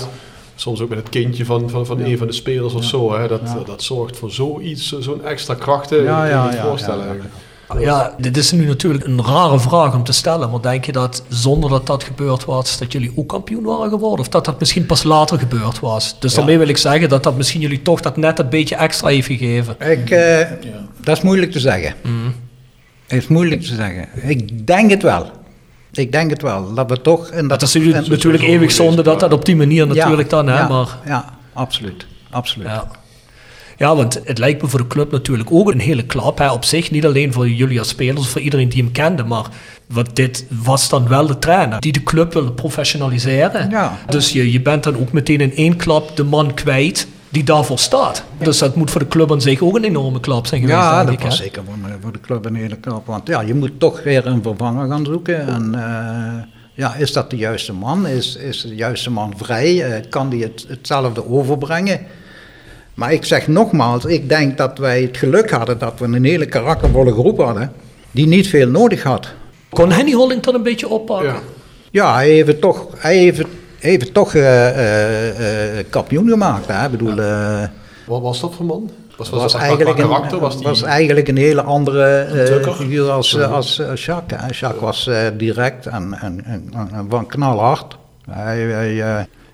Soms ook met het kindje van een van de spelers of zo. Hè, dat zorgt voor zoiets, zo'n extra krachten. Ja, je niet voorstellen eigenlijk. Ja, dit is nu natuurlijk een rare vraag om te stellen. Maar denk je dat zonder dat dat gebeurd was, dat jullie ook kampioen waren geworden? Of dat dat misschien pas later gebeurd was? Dus daarmee wil ik zeggen dat misschien jullie toch dat net een beetje extra heeft gegeven. Dat is moeilijk te zeggen. Mm. Het is moeilijk te zeggen. Ik denk het wel. Dat we toch... Dat is natuurlijk eeuwig zonde dat op die manier natuurlijk dan... Hè, absoluut. Ja. Ja, want het lijkt me voor de club natuurlijk ook een hele klap. Hè, op zich, niet alleen voor jullie als spelers, voor iedereen die hem kende. Maar want dit was dan wel de trainer die de club wilde professionaliseren. Ja. Dus je bent dan ook meteen in één klap de man kwijt die daarvoor staat. Dus dat moet voor de club aan zich ook een enorme klap zijn geweest. Ja, dat was zeker voor de club een hele klap. Want ja, je moet toch weer een vervanger gaan zoeken. En, is dat de juiste man? Is de juiste man vrij? Kan die hetzelfde overbrengen? Maar ik zeg nogmaals, ik denk dat wij het geluk hadden dat we een hele karaktervolle groep hadden die niet veel nodig had. Kon Henny Holding dat een beetje oppakken? Ja, hij heeft het toch kampioen gemaakt. Hè? Ik bedoel, wat was dat voor man? Was eigenlijk een hele andere figuur als Jacques. Hè? Jacques was direct en van knalhard.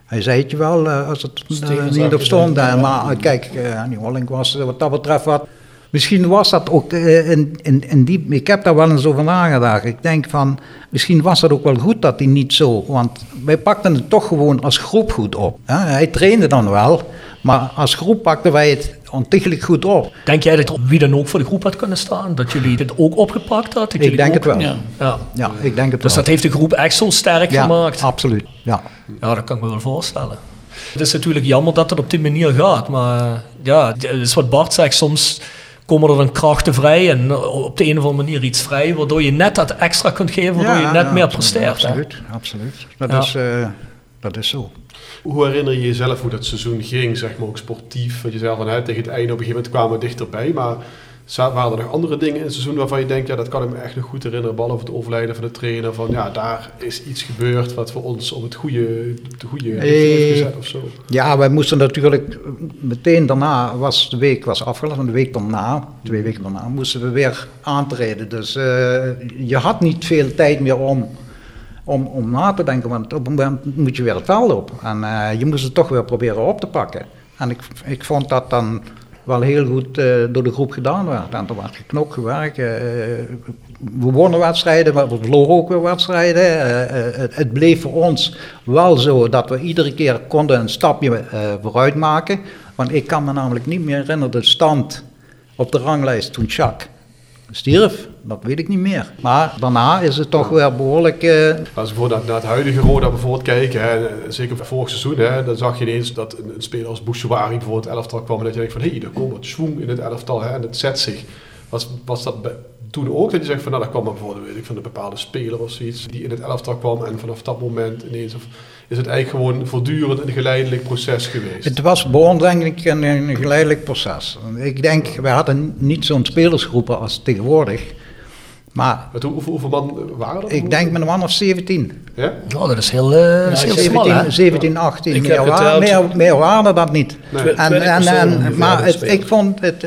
Hij zei het je wel, als het niet op stond. Maar kijk, Annie Holling was wat dat betreft wat... Misschien was dat ook in die... Ik heb daar wel eens over nagedacht. Ik denk van, misschien was dat ook wel goed dat hij niet zo... Want wij pakten het toch gewoon als groep goed op. Hè? Hij trainde dan wel, maar als groep pakten wij het ontiegelijk goed op. Denk jij dat wie dan ook voor de groep had kunnen staan? Dat jullie dit ook opgepakt hadden? Ik denk het wel. Ja, ik denk het dus wel. Dus dat heeft de groep echt zo sterk gemaakt? Absoluut. Ja, dat kan ik me wel voorstellen. Het is natuurlijk jammer dat het op die manier gaat. Maar ja, het is wat Bart zegt, soms... komen er dan krachten vrij en op de een of andere manier iets vrij, waardoor je net dat extra kunt geven, waardoor je net meer presteert. Absoluut. Dat is zo. Hoe herinner je jezelf hoe dat seizoen ging, zeg maar ook sportief? Want je zei vanuit tegen het einde op een gegeven moment kwamen we dichterbij, maar waren er nog andere dingen in het seizoen waarvan je denkt, ja, dat kan ik me echt nog goed herinneren, behalve het overlijden van de trainer, van ja, daar is iets gebeurd wat voor ons op het goede heeft gezet of zo. Ja, wij moesten natuurlijk, meteen daarna was de week afgelopen, de week daarna, 2 weken daarna, moesten we weer aantreden. Dus je had niet veel tijd meer om na te denken, want op een moment moet je weer het veld op. En je moest het toch weer proberen op te pakken. En ik vond dat dan... wel heel goed door de groep gedaan werd. En er werd geknokt, gewerkt. We wonnen wedstrijden, maar we verloren ook weer wedstrijden. Het bleef voor ons wel zo dat we iedere keer konden een stapje vooruit maken. Want ik kan me namelijk niet meer herinneren de stand op de ranglijst toen Jacques stierf. Dat weet ik niet meer. Maar daarna is het toch weer behoorlijk... Als we bijvoorbeeld naar het huidige Roda bijvoorbeeld kijken, hè, zeker vorig seizoen, hè, dan zag je ineens dat een speler als Bouchouari bijvoorbeeld het elftal kwam en dat je denkt van, hé, er komt wat schwung in het elftal, hè, en het zet zich. Was dat toen ook dat je zegt van, nou, dat kwam maar bijvoorbeeld, weet ik, van een bepaalde speler of zoiets die in het elftal kwam en vanaf dat moment ineens... Of, is het eigenlijk gewoon voortdurend een geleidelijk proces geweest? Het was behoorlijk, denk ik, een geleidelijk proces. Ik denk, wij hadden niet zo'n spelersgroepen als tegenwoordig. Maar hoeveel man waren dat? Ik denk met een man of 17. Ja? Oh, dat is heel, heel 17, 18. Ik meer waren dat niet. Nee. Ik vond het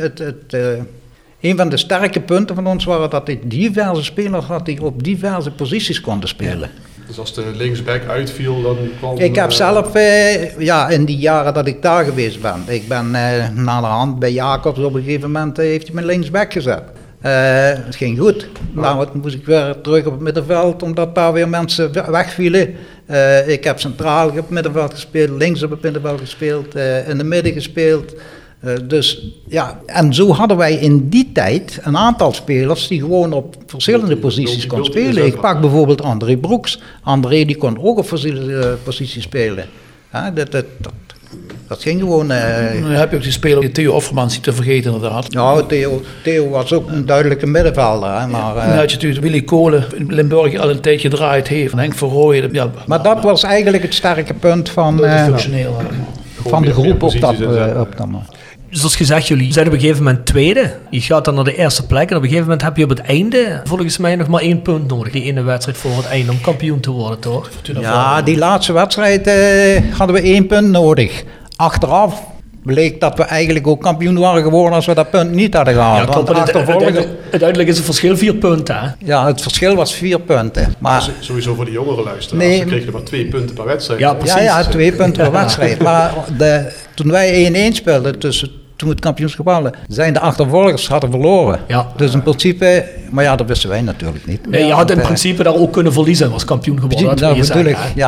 een van de sterke punten van ons waren dat ik diverse spelers had die op diverse posities konden spelen. Dus als de linksback uitviel, dan kwam... Ik heb zelf, in die jaren dat ik daar geweest ben... Ik ben naderhand bij Jacobs op een gegeven moment heeft hij mijn linksback gezet. Het ging goed. Nou, toen moest ik weer terug op het middenveld, omdat daar weer mensen wegvielen. Ik heb centraal op het middenveld gespeeld, links op het middenveld gespeeld, in de midden gespeeld. En zo hadden wij in die tijd een aantal spelers die gewoon op verschillende posities kon spelen. Ik pak bijvoorbeeld André Broeks. André die kon ook op verschillende posities spelen. Dat ging gewoon... Dan heb je ook die speler, Theo Offermans, niet te vergeten inderdaad. Nou, Theo was ook een duidelijke middenvelder. Hè, maar, en had je natuurlijk Willy Kolen in Limburg al een tijdje draait heeft. En Henk Verrooyen. Ja, maar dat was eigenlijk het sterke punt van... functioneel. Van de groep op dat moment. Zoals gezegd, jullie zijn op een gegeven moment tweede. Je gaat dan naar de eerste plek en op een gegeven moment heb je op het einde volgens mij nog maar 1 punt nodig. Die ene wedstrijd voor het einde om kampioen te worden, toch? Ja, die laatste wedstrijd hadden we 1 punt nodig. Achteraf bleek dat we eigenlijk ook kampioen waren geworden als we dat punt niet hadden gehaald. Ja, uiteindelijk is het verschil 4 punten. Hè? Ja, het verschil was 4 punten. Maar sowieso voor de jongeren luisteren. Nee, ze kregen er maar 2 punten per wedstrijd. Ja, precies. Ja 2 punten per wedstrijd. Maar toen wij 1-1 speelden, toen we het kampioenschap hadden, zijn de achtervolgers hadden verloren. Ja. Dus in principe, maar ja, dat wisten wij natuurlijk niet. Nee, je had in principe daar ook kunnen verliezen als kampioen geworden. Nou, natuurlijk. Ze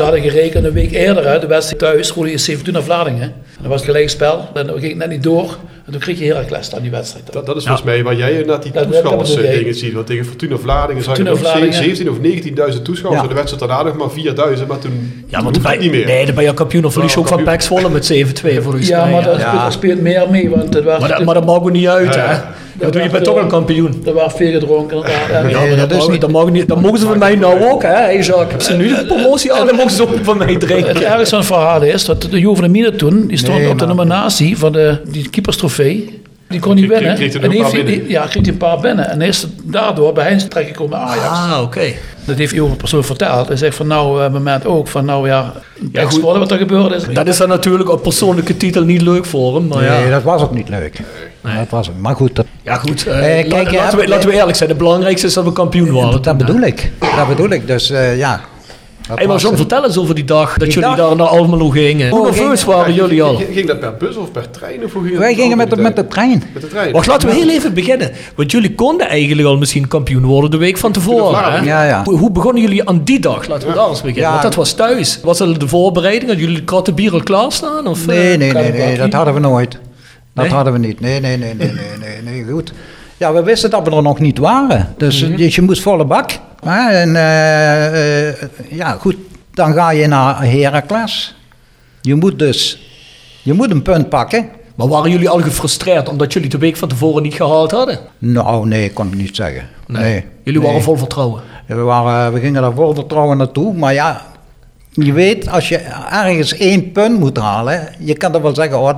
hadden gerekend een week eerder, hè, de wedstrijd thuis, Roda JC naar Vlaardingen. Dat was het gelijkspel, en dan ging het net niet door. En toen kreeg je Heracles aan die wedstrijd. Dat is volgens mij waar jij inderdaad die toeschouwers dingen ziet. Want tegen Fortuna Vlaardingen zagen er 17.000 of 19.000 toeschouwers. Ja. De wedstrijd daarna nog maar 4.000, maar toen hoefde het niet meer. Nee, dan ben je kampioen of verlies ook van PEC Zwolle met 7-2 voor u. Ja, maar dat speelt meer mee. Want het was maar dat maakt niet uit, hè? Je bent toch een kampioen. Er werd veel gedronken. Dat mogen ze van mij nou ook, hè? Ik heb ze nu de promotie aan, dan mogen ze ook van mij drinken. Het ergste van het verhaal is dat de Jovenemine toen, die stond op de nominatie van die keeperstrofee. Die kon niet winnen. Kreeg hij een paar binnen. En is daardoor bij Heinz terechtgekomen bij Ajax. Ah, oké. Dat heeft Johan persoon verteld. Hij zegt van nou, moment ook, van nou ja, goed, wat er gebeurde is. Dat is dan natuurlijk op persoonlijke titel niet leuk voor hem. Maar nee, dat was ook niet leuk. Nee. Dat was het. Maar goed. Laten we eerlijk zijn. Het belangrijkste is dat we kampioen waren. Dat bedoel ik. Dus ja. Hey, maar John, vertel eens over die dag dat jullie daar naar Almelo gingen. Hoe nerveus waren jullie al? Ging dat per bus of per trein? Wij gingen met de trein. Wacht, laten we heel even beginnen. Want jullie konden eigenlijk al misschien kampioen worden de week van tevoren. Hè? Ja. Hoe begonnen jullie aan die dag? Laten we daar eens beginnen. Ja. Want dat was thuis. Was dat de voorbereiding? Hadden jullie de kratten bier al klaarstaan? Of, nee, dat hadden we nooit. Dat hadden we niet. Nee, goed. Ja, we wisten dat we er nog niet waren. Dus je moest volle bak. En goed, dan ga je naar Heracles. Je moet een punt pakken. Maar waren jullie al gefrustreerd omdat jullie de week van tevoren niet gehaald hadden? Nou, nee, ik kon het niet zeggen. Nee. Jullie waren vol vertrouwen? We gingen daar vol vertrouwen naartoe, maar ja... Je weet, als je ergens 1 punt moet halen, je kan dan wel zeggen, oh,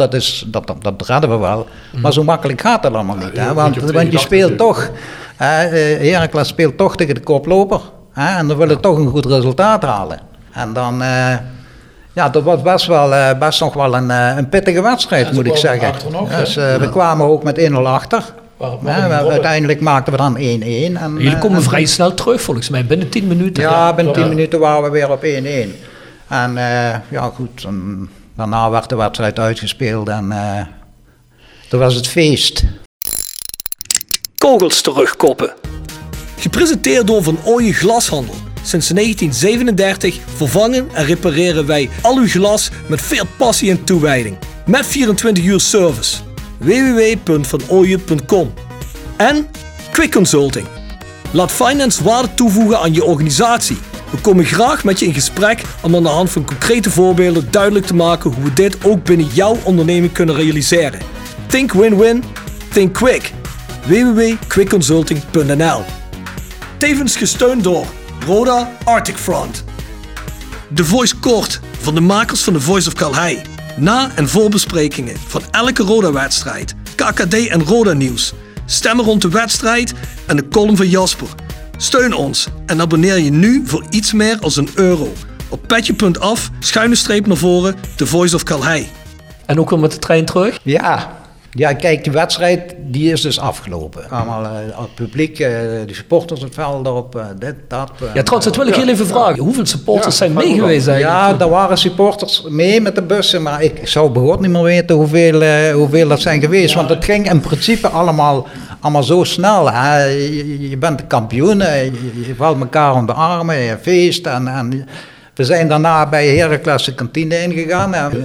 dat redden we wel. Maar zo makkelijk gaat dat allemaal niet. Hè? Want je speelt toch, Heracles speelt toch tegen de koploper. Hè? En dan willen toch een goed resultaat halen. En dan, dat was best nog wel een pittige wedstrijd, moet ik zeggen. We kwamen ook met 1-0 achter. Uiteindelijk maakten we dan 1-1. Jullie komen vrij snel terug volgens mij, binnen 10 minuten. Ja, binnen 10 minuten waren we weer op 1-1. En daarna werd de wedstrijd uitgespeeld. En Toen was het feest. Kogels terugkoppen. Gepresenteerd door Van Ooyen Glashandel. Sinds 1937 vervangen en repareren wij al uw glas met veel passie en toewijding. Met 24 uur service. www.vanooyen.com. En Quick Consulting. Laat finance waarde toevoegen aan je organisatie. We komen graag met je in gesprek om aan de hand van concrete voorbeelden duidelijk te maken hoe we dit ook binnen jouw onderneming kunnen realiseren. Think win-win, think quick. www.quickconsulting.nl. Tevens gesteund door Roda Arctic Front. De Voice Kort van de makers van de Voice of Calhei. Na- en voorbesprekingen van elke Roda-wedstrijd, KKD en Roda-nieuws. Stemmen rond de wedstrijd en de column van Jasper. Steun ons en abonneer je nu voor iets meer als €1. Op petje.af/naar voren, de Voice of Calhei. En ook weer met de trein terug? Ja. Ja, kijk, de wedstrijd die is dus afgelopen. Allemaal het publiek, de supporters het veld op, dit, dat. Ja, trouwens, dat wil ik heel even vragen. Hoeveel supporters zijn mee geweest eigenlijk? Ja, er waren supporters mee met de bussen, maar ik zou behoorlijk niet meer weten hoeveel dat zijn geweest. Ja. Want het ging in principe allemaal zo snel. Hè? Je bent de kampioen, je valt elkaar om de armen, je feest en we zijn daarna bij Heracles de kantine ingegaan en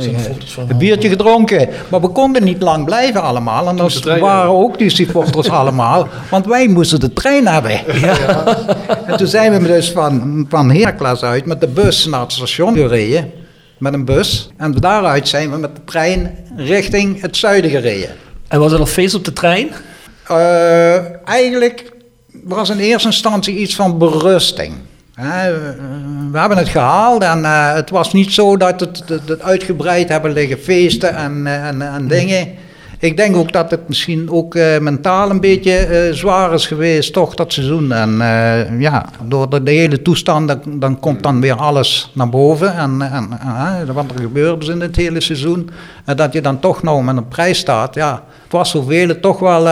een biertje gedronken. Maar we konden niet lang blijven allemaal. En dat waren ook die supporters allemaal. Want wij moesten de trein hebben. Ja. Ja. En toen zijn we dus van Heracles uit met de bus naar het station gereden. Met een bus. En daaruit zijn we met de trein richting het zuiden gereden. En was er nog feest op de trein? Eigenlijk was in eerste instantie iets van berusting. We hebben het gehaald en het was niet zo dat het uitgebreid hebben liggen feesten en dingen. Ik denk ook dat het misschien ook mentaal een beetje zwaar is geweest, toch, dat seizoen. En door de hele toestand, dan komt dan weer alles naar boven. En wat er gebeurde dus in het hele seizoen. En dat je dan toch nou met een prijs staat. Ja, het was voor velen toch wel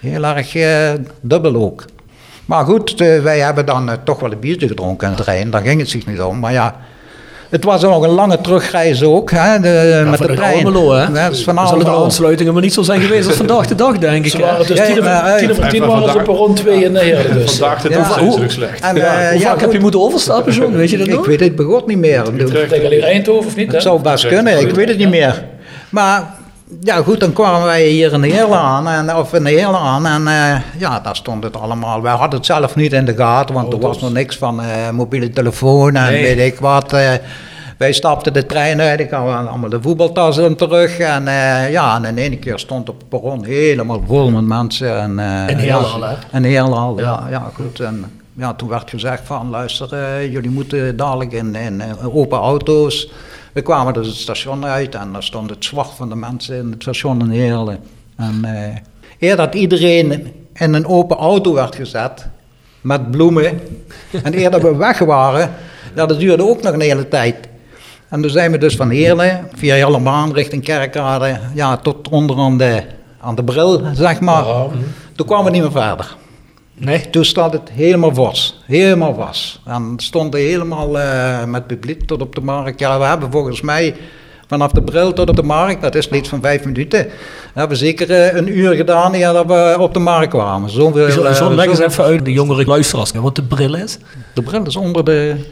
heel erg dubbel ook. Maar goed, wij hebben dan toch wel een biertje gedronken in de trein. Daar ging het zich niet om. Maar ja, het was nog een lange terugreis ook. Hè, met de trein. Almelo, hè? Ja, dus van Almelo. De aansluitingen maar niet zo zijn geweest als vandaag de dag, denk ik. Dus 10 waren ze op rond 2 en eerder. Dus. Vandaag de dag is het slecht. Hoe vaak heb je moeten overstappen, John? Weet je dat nog? Ik weet het begot niet meer. Tegen alleen Eindhoven of niet? Het zou best kunnen, ik weet het niet meer. Maar... ja goed, dan kwamen wij hier in Heerlen aan en daar stond het allemaal. Wij hadden het zelf niet in de gaten, want er was nog niks van mobiele telefoon en weet ik wat. Wij stapten de trein uit, ik had allemaal de voetbaltassen terug en in één keer stond op het perron helemaal vol met mensen. En Heerlen, hè? En Heerlen, ja goed. En ja, toen werd gezegd van luister, jullie moeten dadelijk in open auto's. We kwamen dus het station uit en daar stond het zwart van de mensen in het station in Heerlen. En eer dat iedereen in een open auto werd gezet met bloemen en eer dat we weg waren, dat duurde ook nog een hele tijd. En toen zijn we dus van Heerlen via Hellerbaan richting Kerkrade, tot onder aan de bril, zeg maar. Toen kwamen we niet meer verder. Nee. Toen stond het helemaal vast. Helemaal vast. En stonden helemaal met publiek tot op de markt. Ja, we hebben volgens mij vanaf de bril tot op de markt, dat is niet van 5 minuten. We hebben zeker een uur gedaan eer dat we op de markt kwamen. Zo leg eens even uit de jongere luisteraars. Wat de bril is? De bril is onder de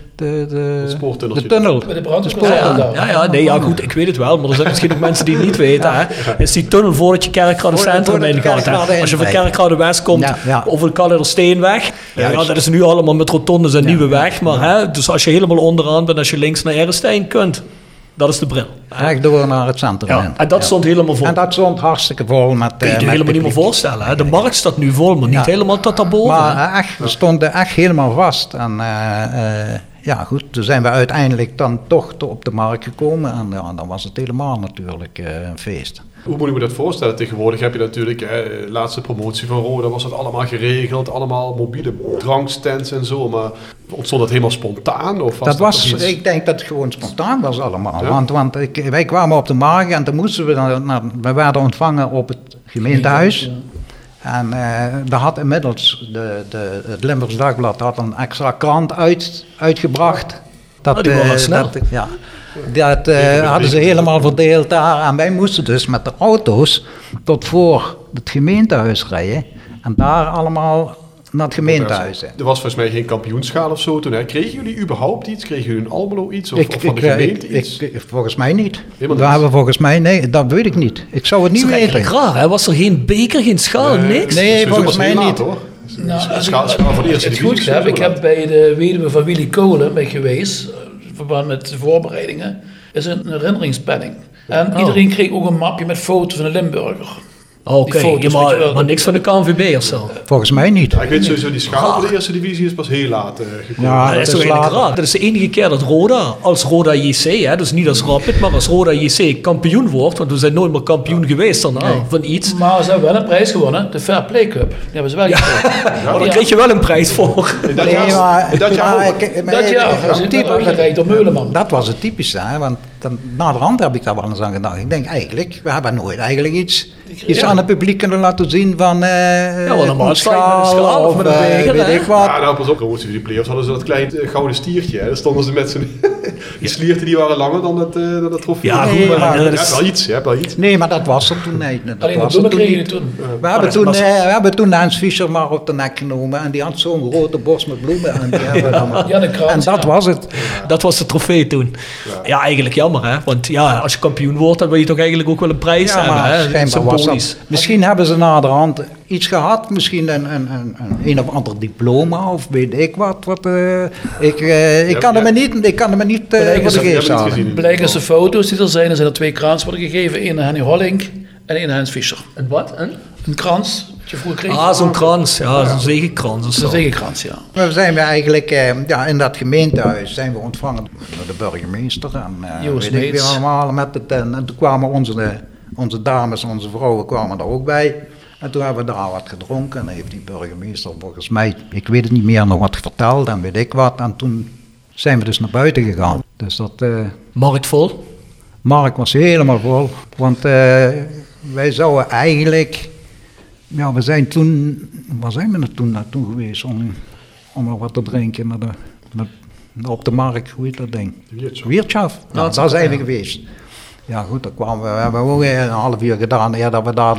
tunnel. Met de brandweer. Goed, ik weet het wel, maar er zijn misschien ook mensen die het niet weten. Ja. Hè? Is die tunnel voordat je Kerkrade Centrum ingaat. Als je van Kerkrade West komt, over de Kallersteenweg. Ja, dat is nu allemaal met rotondes en nieuwe weg. Maar dus als je helemaal onderaan bent, als je links naar Eriksen kunt. Dat is de bril. Echt door naar het centrum. Ja, en dat stond helemaal vol. En dat stond hartstikke vol met kun je je helemaal niet meer voorstellen. Hè? De markt staat nu vol, maar niet helemaal tot daarboven. Maar echt, we stonden echt helemaal vast. En goed, toen zijn we uiteindelijk dan toch op de markt gekomen. En dan was het helemaal natuurlijk een feest. Hoe moet ik me dat voorstellen? Tegenwoordig heb je natuurlijk de laatste promotie van Roda. Was dat allemaal geregeld? Allemaal mobiele drankstands en zo. Maar ontstond dat helemaal spontaan? Of was dat ik denk dat het gewoon spontaan was allemaal. Ja? Want wij kwamen op de markt en toen moesten we... we werden ontvangen op het gemeentehuis. Ja. En daar had inmiddels het Limburgs Dagblad had een extra krant uitgebracht. Dat was snel. Dat hadden ze helemaal verdeeld daar. En wij moesten dus met de auto's tot voor het gemeentehuis rijden. En daar allemaal naar het gemeentehuis. Er was volgens mij geen kampioenschaal of zo toen. Hè? Kregen jullie überhaupt iets? Kregen jullie in Almelo iets? Of van de gemeente iets? Volgens mij niet. Nee, dat weet ik niet. Ik zou het niet weten. Raar, hè? Was er geen beker, geen schaal, niks? Nee, volgens mij niet. Het goed heb, ik heb bij de weduwe van Willy Kolen ben geweest... in verband met de voorbereidingen, is een herinneringspenning. En iedereen kreeg ook een mapje met foto's van een Limburger. Oké, maar niks van de KNVB of zo? Volgens mij niet. Ja, ik weet sowieso, die schaal van de eerste divisie is pas heel laat gekomen. Ja, dat is toch eigenlijk raar. Dat is de enige keer dat Roda, als Roda JC, hè, dus niet als Rapid, maar als Roda JC kampioen wordt, want we zijn nooit meer kampioen geweest daarna van iets. Maar ze hebben wel een prijs gewonnen, de Fair Play Cup. Die hebben ze wel gekregen. Maar daar kreeg je wel een prijs voor. Dat jaar, dat was het typische, hè, want... Naderhand heb ik daar wel eens aan gedacht. Ik denk eigenlijk, we hebben nooit eigenlijk iets aan het publiek kunnen laten zien van... een schaal of met een beker, weet ik wat. Ja, nou pas op, voor die play-offs hadden ze dat klein gouden stiertje. Daar stonden ze met z'n... Die slierten die waren langer dan dat trofee. Ja, goed, je hebt wel iets. Nee, maar dat was er toen. We hebben toen Hans Fischer maar op de nek genomen. En die had zo'n grote borst met bloemen. En dat was het. Dat was de trofee toen. Ja, eigenlijk jammer. Hè? Want ja, als je kampioen wordt, dan wil je toch eigenlijk ook wel een prijs hebben. Symbolisch. Misschien hebben ze naderhand iets gehad. Misschien een of ander diploma of weet ik wat. Ik kan het me niet voor de geest halen. Blijkens de foto's die er zijn, er zijn er 2 kraans worden gegeven. Eén aan Henny Hollink en één aan Hans Fischer. En wat? Een krans. Zo'n krans. Ja, zo'n zegenkrans of zo. Een zegenkrans, ja. Maar zijn we eigenlijk in dat gemeentehuis zijn we ontvangen door de burgemeester. En weet ik weer allemaal met het. En toen kwamen onze dames, onze vrouwen kwamen er ook bij. En toen hebben we daar wat gedronken. En heeft die burgemeester volgens mij, ik weet het niet meer, nog wat verteld en weet ik wat. En toen zijn we dus naar buiten gegaan. Dus dat... Markt vol? Markt was helemaal vol. Want wij zouden eigenlijk... Ja, we zijn toen... Waar zijn we toen naartoe geweest om er wat te drinken? Op de markt, hoe heet dat ding? Wirtschaft. Nou, daar zijn we geweest. Ja goed, daar kwamen we. We hebben ook een half uur gedaan dat we daar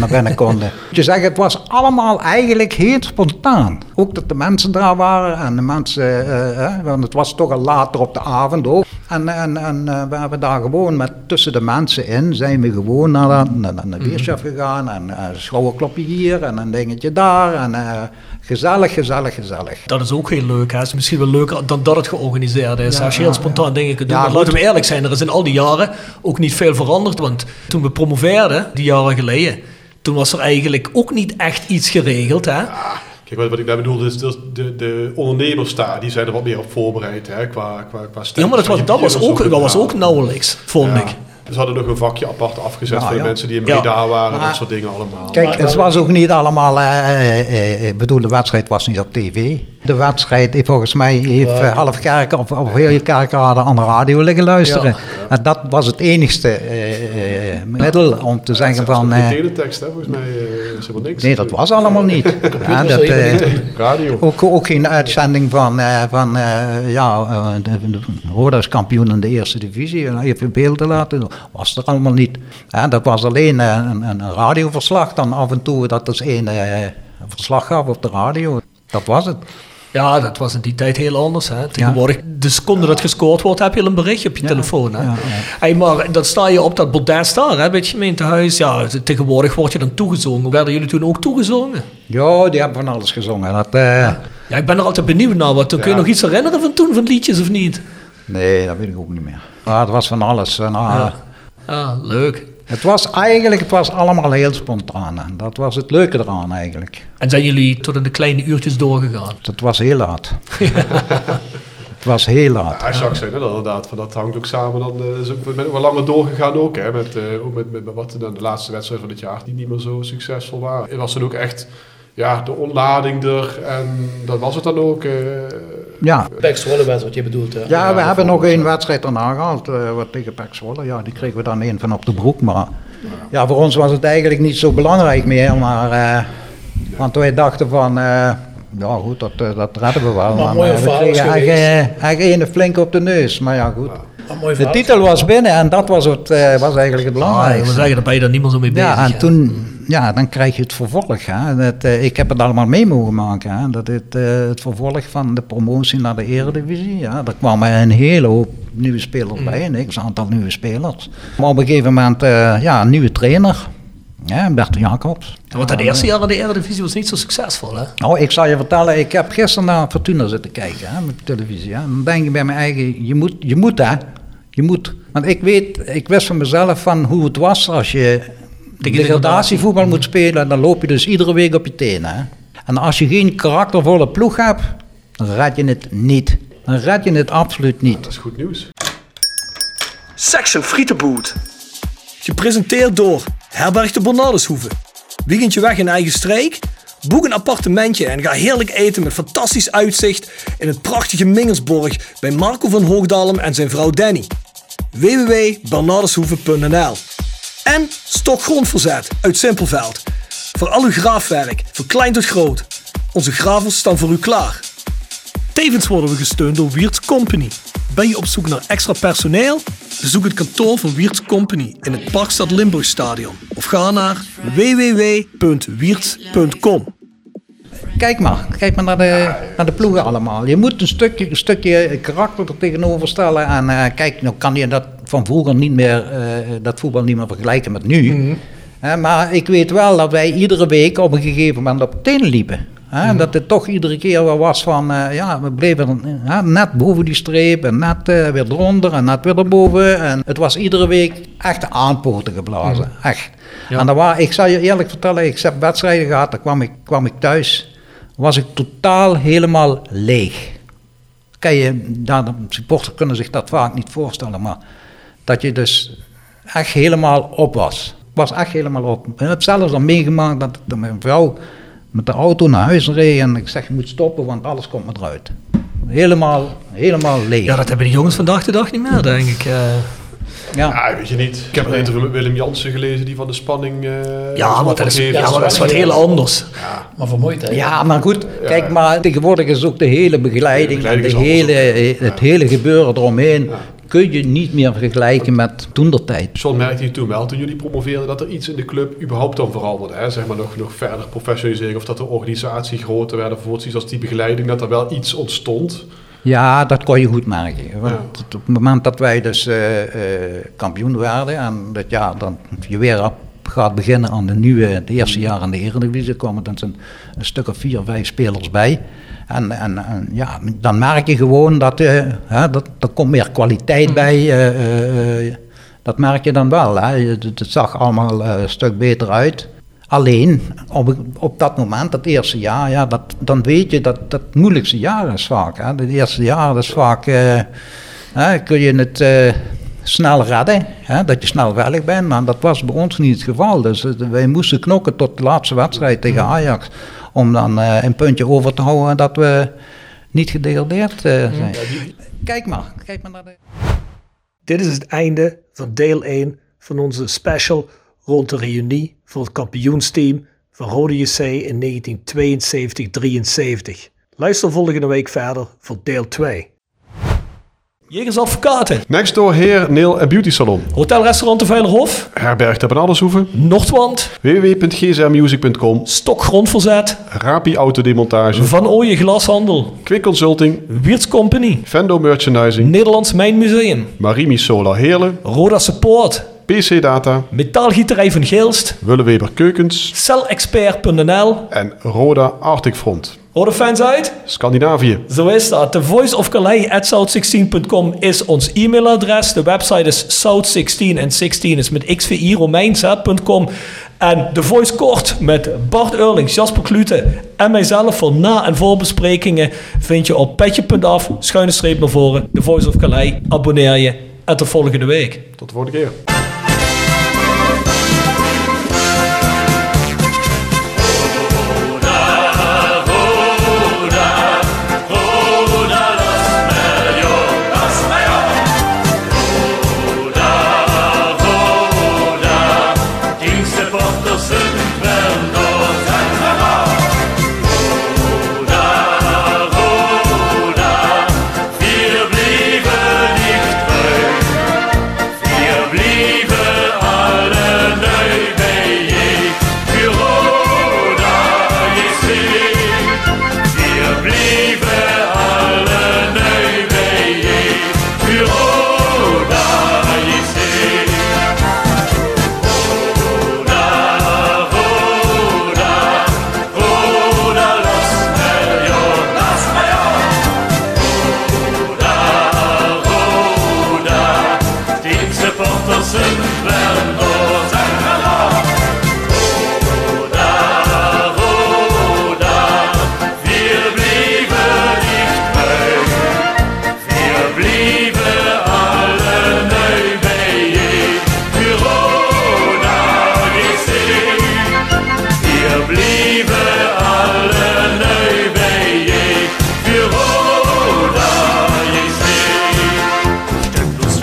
naar binnen konden. Je zegt, het was allemaal eigenlijk heel spontaan. Ook dat de mensen daar waren. En de mensen... want het was toch al later op de avond ook. En we hebben daar gewoon met tussen de mensen in, zijn we gewoon naar de Wirtschaft gegaan. En een schouderklopje hier en een dingetje daar. En gezellig. Dat is ook heel leuk. Hè? Het is misschien wel leuker dan dat het georganiseerd is. Als je heel spontaan dingen kunt doen. Maar laten we eerlijk zijn, er is in al die jaren ook niet veel veranderd. Want toen we promoveerden, die jaren geleden, toen was er eigenlijk ook niet echt iets geregeld. Hè? Ja. Kijk, wat ik daar bedoel is, de ondernemers daar, die zijn er wat meer op voorbereid, hè, qua stem. Ja, maar dat was ook nauwelijks, vond ik. Ze hadden nog een vakje apart afgezet voor de mensen die in Breda waren, dat soort dingen allemaal. Kijk, het was ook niet allemaal, de wedstrijd was niet op tv. De wedstrijd, volgens mij, heeft half Kerkrade of heel Kerkrade aan de radio liggen luisteren. Ja. En dat was het enigste middel om te zeggen van... De teletext, hè, volgens mij is helemaal niks. Nee, dat was allemaal niet. Ja, radio. Ook geen uitzending van Roda is kampioen in de eerste divisie. En even beelden laten doen. Was er allemaal niet. Ja, dat was alleen een radioverslag. Dan af en toe dat is één verslag gaf op de radio. Dat was het. Ja, dat was in die tijd heel anders. Hè? Tegenwoordig, de seconde dat gescoord wordt, heb je al een berichtje op je telefoon. Hè? Ja. Hey, maar dan sta je op dat bordes daar, hè, bij het gemeentehuis. Ja, tegenwoordig word je dan toegezongen. Werden jullie toen ook toegezongen? Ja, die hebben van alles gezongen. Ja, ik ben er altijd benieuwd naar. Kun je nog iets herinneren van toen, van liedjes of niet? Nee, dat weet ik ook niet meer. Maar het was van alles. Leuk. Het was allemaal heel spontaan. En dat was het leuke eraan eigenlijk. En zijn jullie tot in de kleine uurtjes doorgegaan? Het was heel laat. Ja, Jacques zei dat inderdaad. Dat hangt ook samen. We zijn wel langer doorgegaan ook. Hè, met wat de laatste wedstrijd van dit jaar die niet meer zo succesvol waren. Het was dan ook echt... Ja, de onlading er en dat was het dan ook. Pek Zwolle was wat je bedoelt. Hè? Ja, we hebben nog één wedstrijd erna gehaald tegen Pek Zwolle. Ja, die kregen we dan één van op de broek. Maar ja, voor ons was het eigenlijk niet zo belangrijk meer. Maar, want wij dachten van, dat redden we wel. Maar mooie we kregen eigenlijk een flinke op de neus. Maar ja, goed. Ja. De titel was binnen en dat was, was eigenlijk het belangrijkste. Ik wil zeggen, daar ben je er niet meer zo mee bezig. Ja, en toen, ja, dan krijg je het vervolg. Hè. Ik heb het allemaal mee mogen maken. Hè. Dat het vervolg van de promotie naar de Eredivisie. Ja. Daar kwamen een hele hoop nieuwe spelers bij. Een aantal nieuwe spelers. Maar op een gegeven moment, een nieuwe trainer. Ja, Bert Jacobs. Want het eerste jaar van de Eredivisie was niet zo succesvol, hè? Nou, ik zal je vertellen, ik heb gisteren naar Fortuna zitten kijken, hè, met de televisie. Hè. Dan denk ik bij mijn eigen, je moet. Want ik wist van mezelf van hoe het was als je degradatievoetbal moet spelen, dan loop je dus iedere week op je tenen. Hè. En als je geen karaktervolle ploeg hebt, dan red je het niet. Dan red je het absoluut niet. Ja, dat is goed nieuws. Section Frietenboot. Gepresenteerd door Herberg de Bernardeshoeve. Weekendje weg in eigen streek? Boek een appartementje en ga heerlijk eten met fantastisch uitzicht in het prachtige Mingelsborg bij Marco van Hoogdalem en zijn vrouw Danny. www.bernardeshoeve.nl. En Stok Grondverzet uit Simpelveld. Voor al uw graafwerk, van klein tot groot. Onze gravels staan voor u klaar. Tevens worden we gesteund door Wiertz Company. Ben je op zoek naar extra personeel? Bezoek het kantoor van Wiertz Company in het Parkstad Limburgstadion. Of ga naar www.wiertz.com. Kijk maar naar de ploegen allemaal. Je moet een stukje karakter er tegenover stellen. En kijk, nou kan je dat van vroeger niet meer, dat voetbal niet meer vergelijken met nu. Mm-hmm. Maar ik weet wel dat wij iedere week op een gegeven moment op de tenen liepen. En dat het toch iedere keer wel was van, we bleven net boven die streep en net weer eronder en net weer erboven. En het was iedere week echt aanpoten geblazen, echt. Ja. En ik zal je eerlijk vertellen, ik heb wedstrijden gehad, dan kwam ik thuis, was ik totaal helemaal leeg. Supporters kunnen zich dat vaak niet voorstellen, maar dat je dus echt helemaal op was. Ik was echt helemaal op. Ik heb zelfs al meegemaakt dat mijn vrouw met de auto naar huis reed en ik zeg, je moet stoppen, want alles komt me eruit. Helemaal leeg. Ja, dat hebben de jongens vandaag de dag niet meer, denk ik. Weet je niet. Ik heb een interview met Willem Jansen gelezen, die van de spanning... maar dat is wat heel anders. Ja, maar vermoeid, hè? Ja, maar goed. Kijk, maar tegenwoordig is ook de hele begeleiding en het hele gebeuren eromheen... Ja. Kun je niet meer vergelijken met toendertijd. John merkte je toen wel, toen jullie promoveerden, dat er iets in de club überhaupt dan veranderde. Hè? Zeg maar nog verder professionaliseren of dat de organisatie groter werd. Bijvoorbeeld iets als die begeleiding, dat er wel iets ontstond. Ja, dat kon je goed merken. Want op het moment dat wij dus kampioen werden en dat dan je weer gaat beginnen aan het eerste jaar aan de Eredivisie, kwamen er een stuk of 4, 5 spelers bij. En dan merk je gewoon dat er komt meer kwaliteit bij. Dat merk je dan wel. Hè. Het zag allemaal een stuk beter uit. Alleen, op dat moment, dat eerste jaar, dan weet je dat het moeilijkste jaar is vaak. Hè. Het eerste jaar is vaak, kun je het snel redden, hè, dat je snel veilig bent. Maar dat was bij ons niet het geval. Dus wij moesten knokken tot de laatste wedstrijd tegen Ajax. Om dan een puntje over te houden dat we niet gedegradeerd zijn. Kijk maar naar de... Dit is het einde van deel 1 van onze special rond de reunie voor het kampioensteam van Roda JC in 1972-73. Luister volgende week verder voor deel 2. Jegers Advocaten. Next door Heer, Nail en Beauty Salon. Hotelrestaurant De Vijlerhof. Herberg ter Bernardeshoeve. Nordwand. www.gzmusic.com. Stok Grondverzet. Rapi Autodemontage. Van Ooyen Glashandel. Quick Consulting. Wiertz Company. Fandome Merchandising. Nederlands Mijnmuseum. Marimi Solar Heerlen. Roda Support. PC Data. Metaalgieterij van Geelst. Willeweber Keukens. Celexpert.nl. En Roda Arctic Front. Roda fans uit? Scandinavië. Zo is dat. The Voice of Calais at south16.com is ons e-mailadres. De website is south16 en 16 is met xvi-romeins.com. En The Voice kort met Bart Eurlings, Jasper Klute en mijzelf voor na- en voorbesprekingen vind je op petje.af, schuine streep naar voren, The Voice of Calais. Abonneer je en tot volgende week. Tot de volgende keer.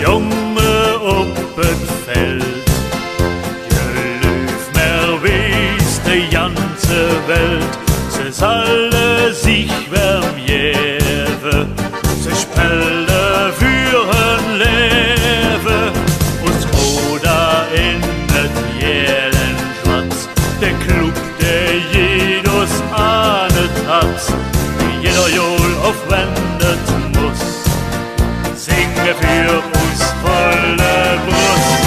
jongen op het veld. Je leuf maar wees de ganze Welt. Ze zullen zich warm jeven. Ze spelen voor hun leven. Ons Roda in het jelen schwarz. De club der jedes aan het hart. Die jeder jol aufwendet muss. Singe für uns volle Brust.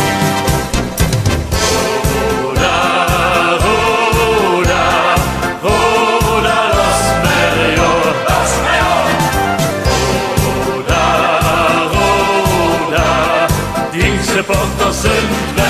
Supporters sind weg.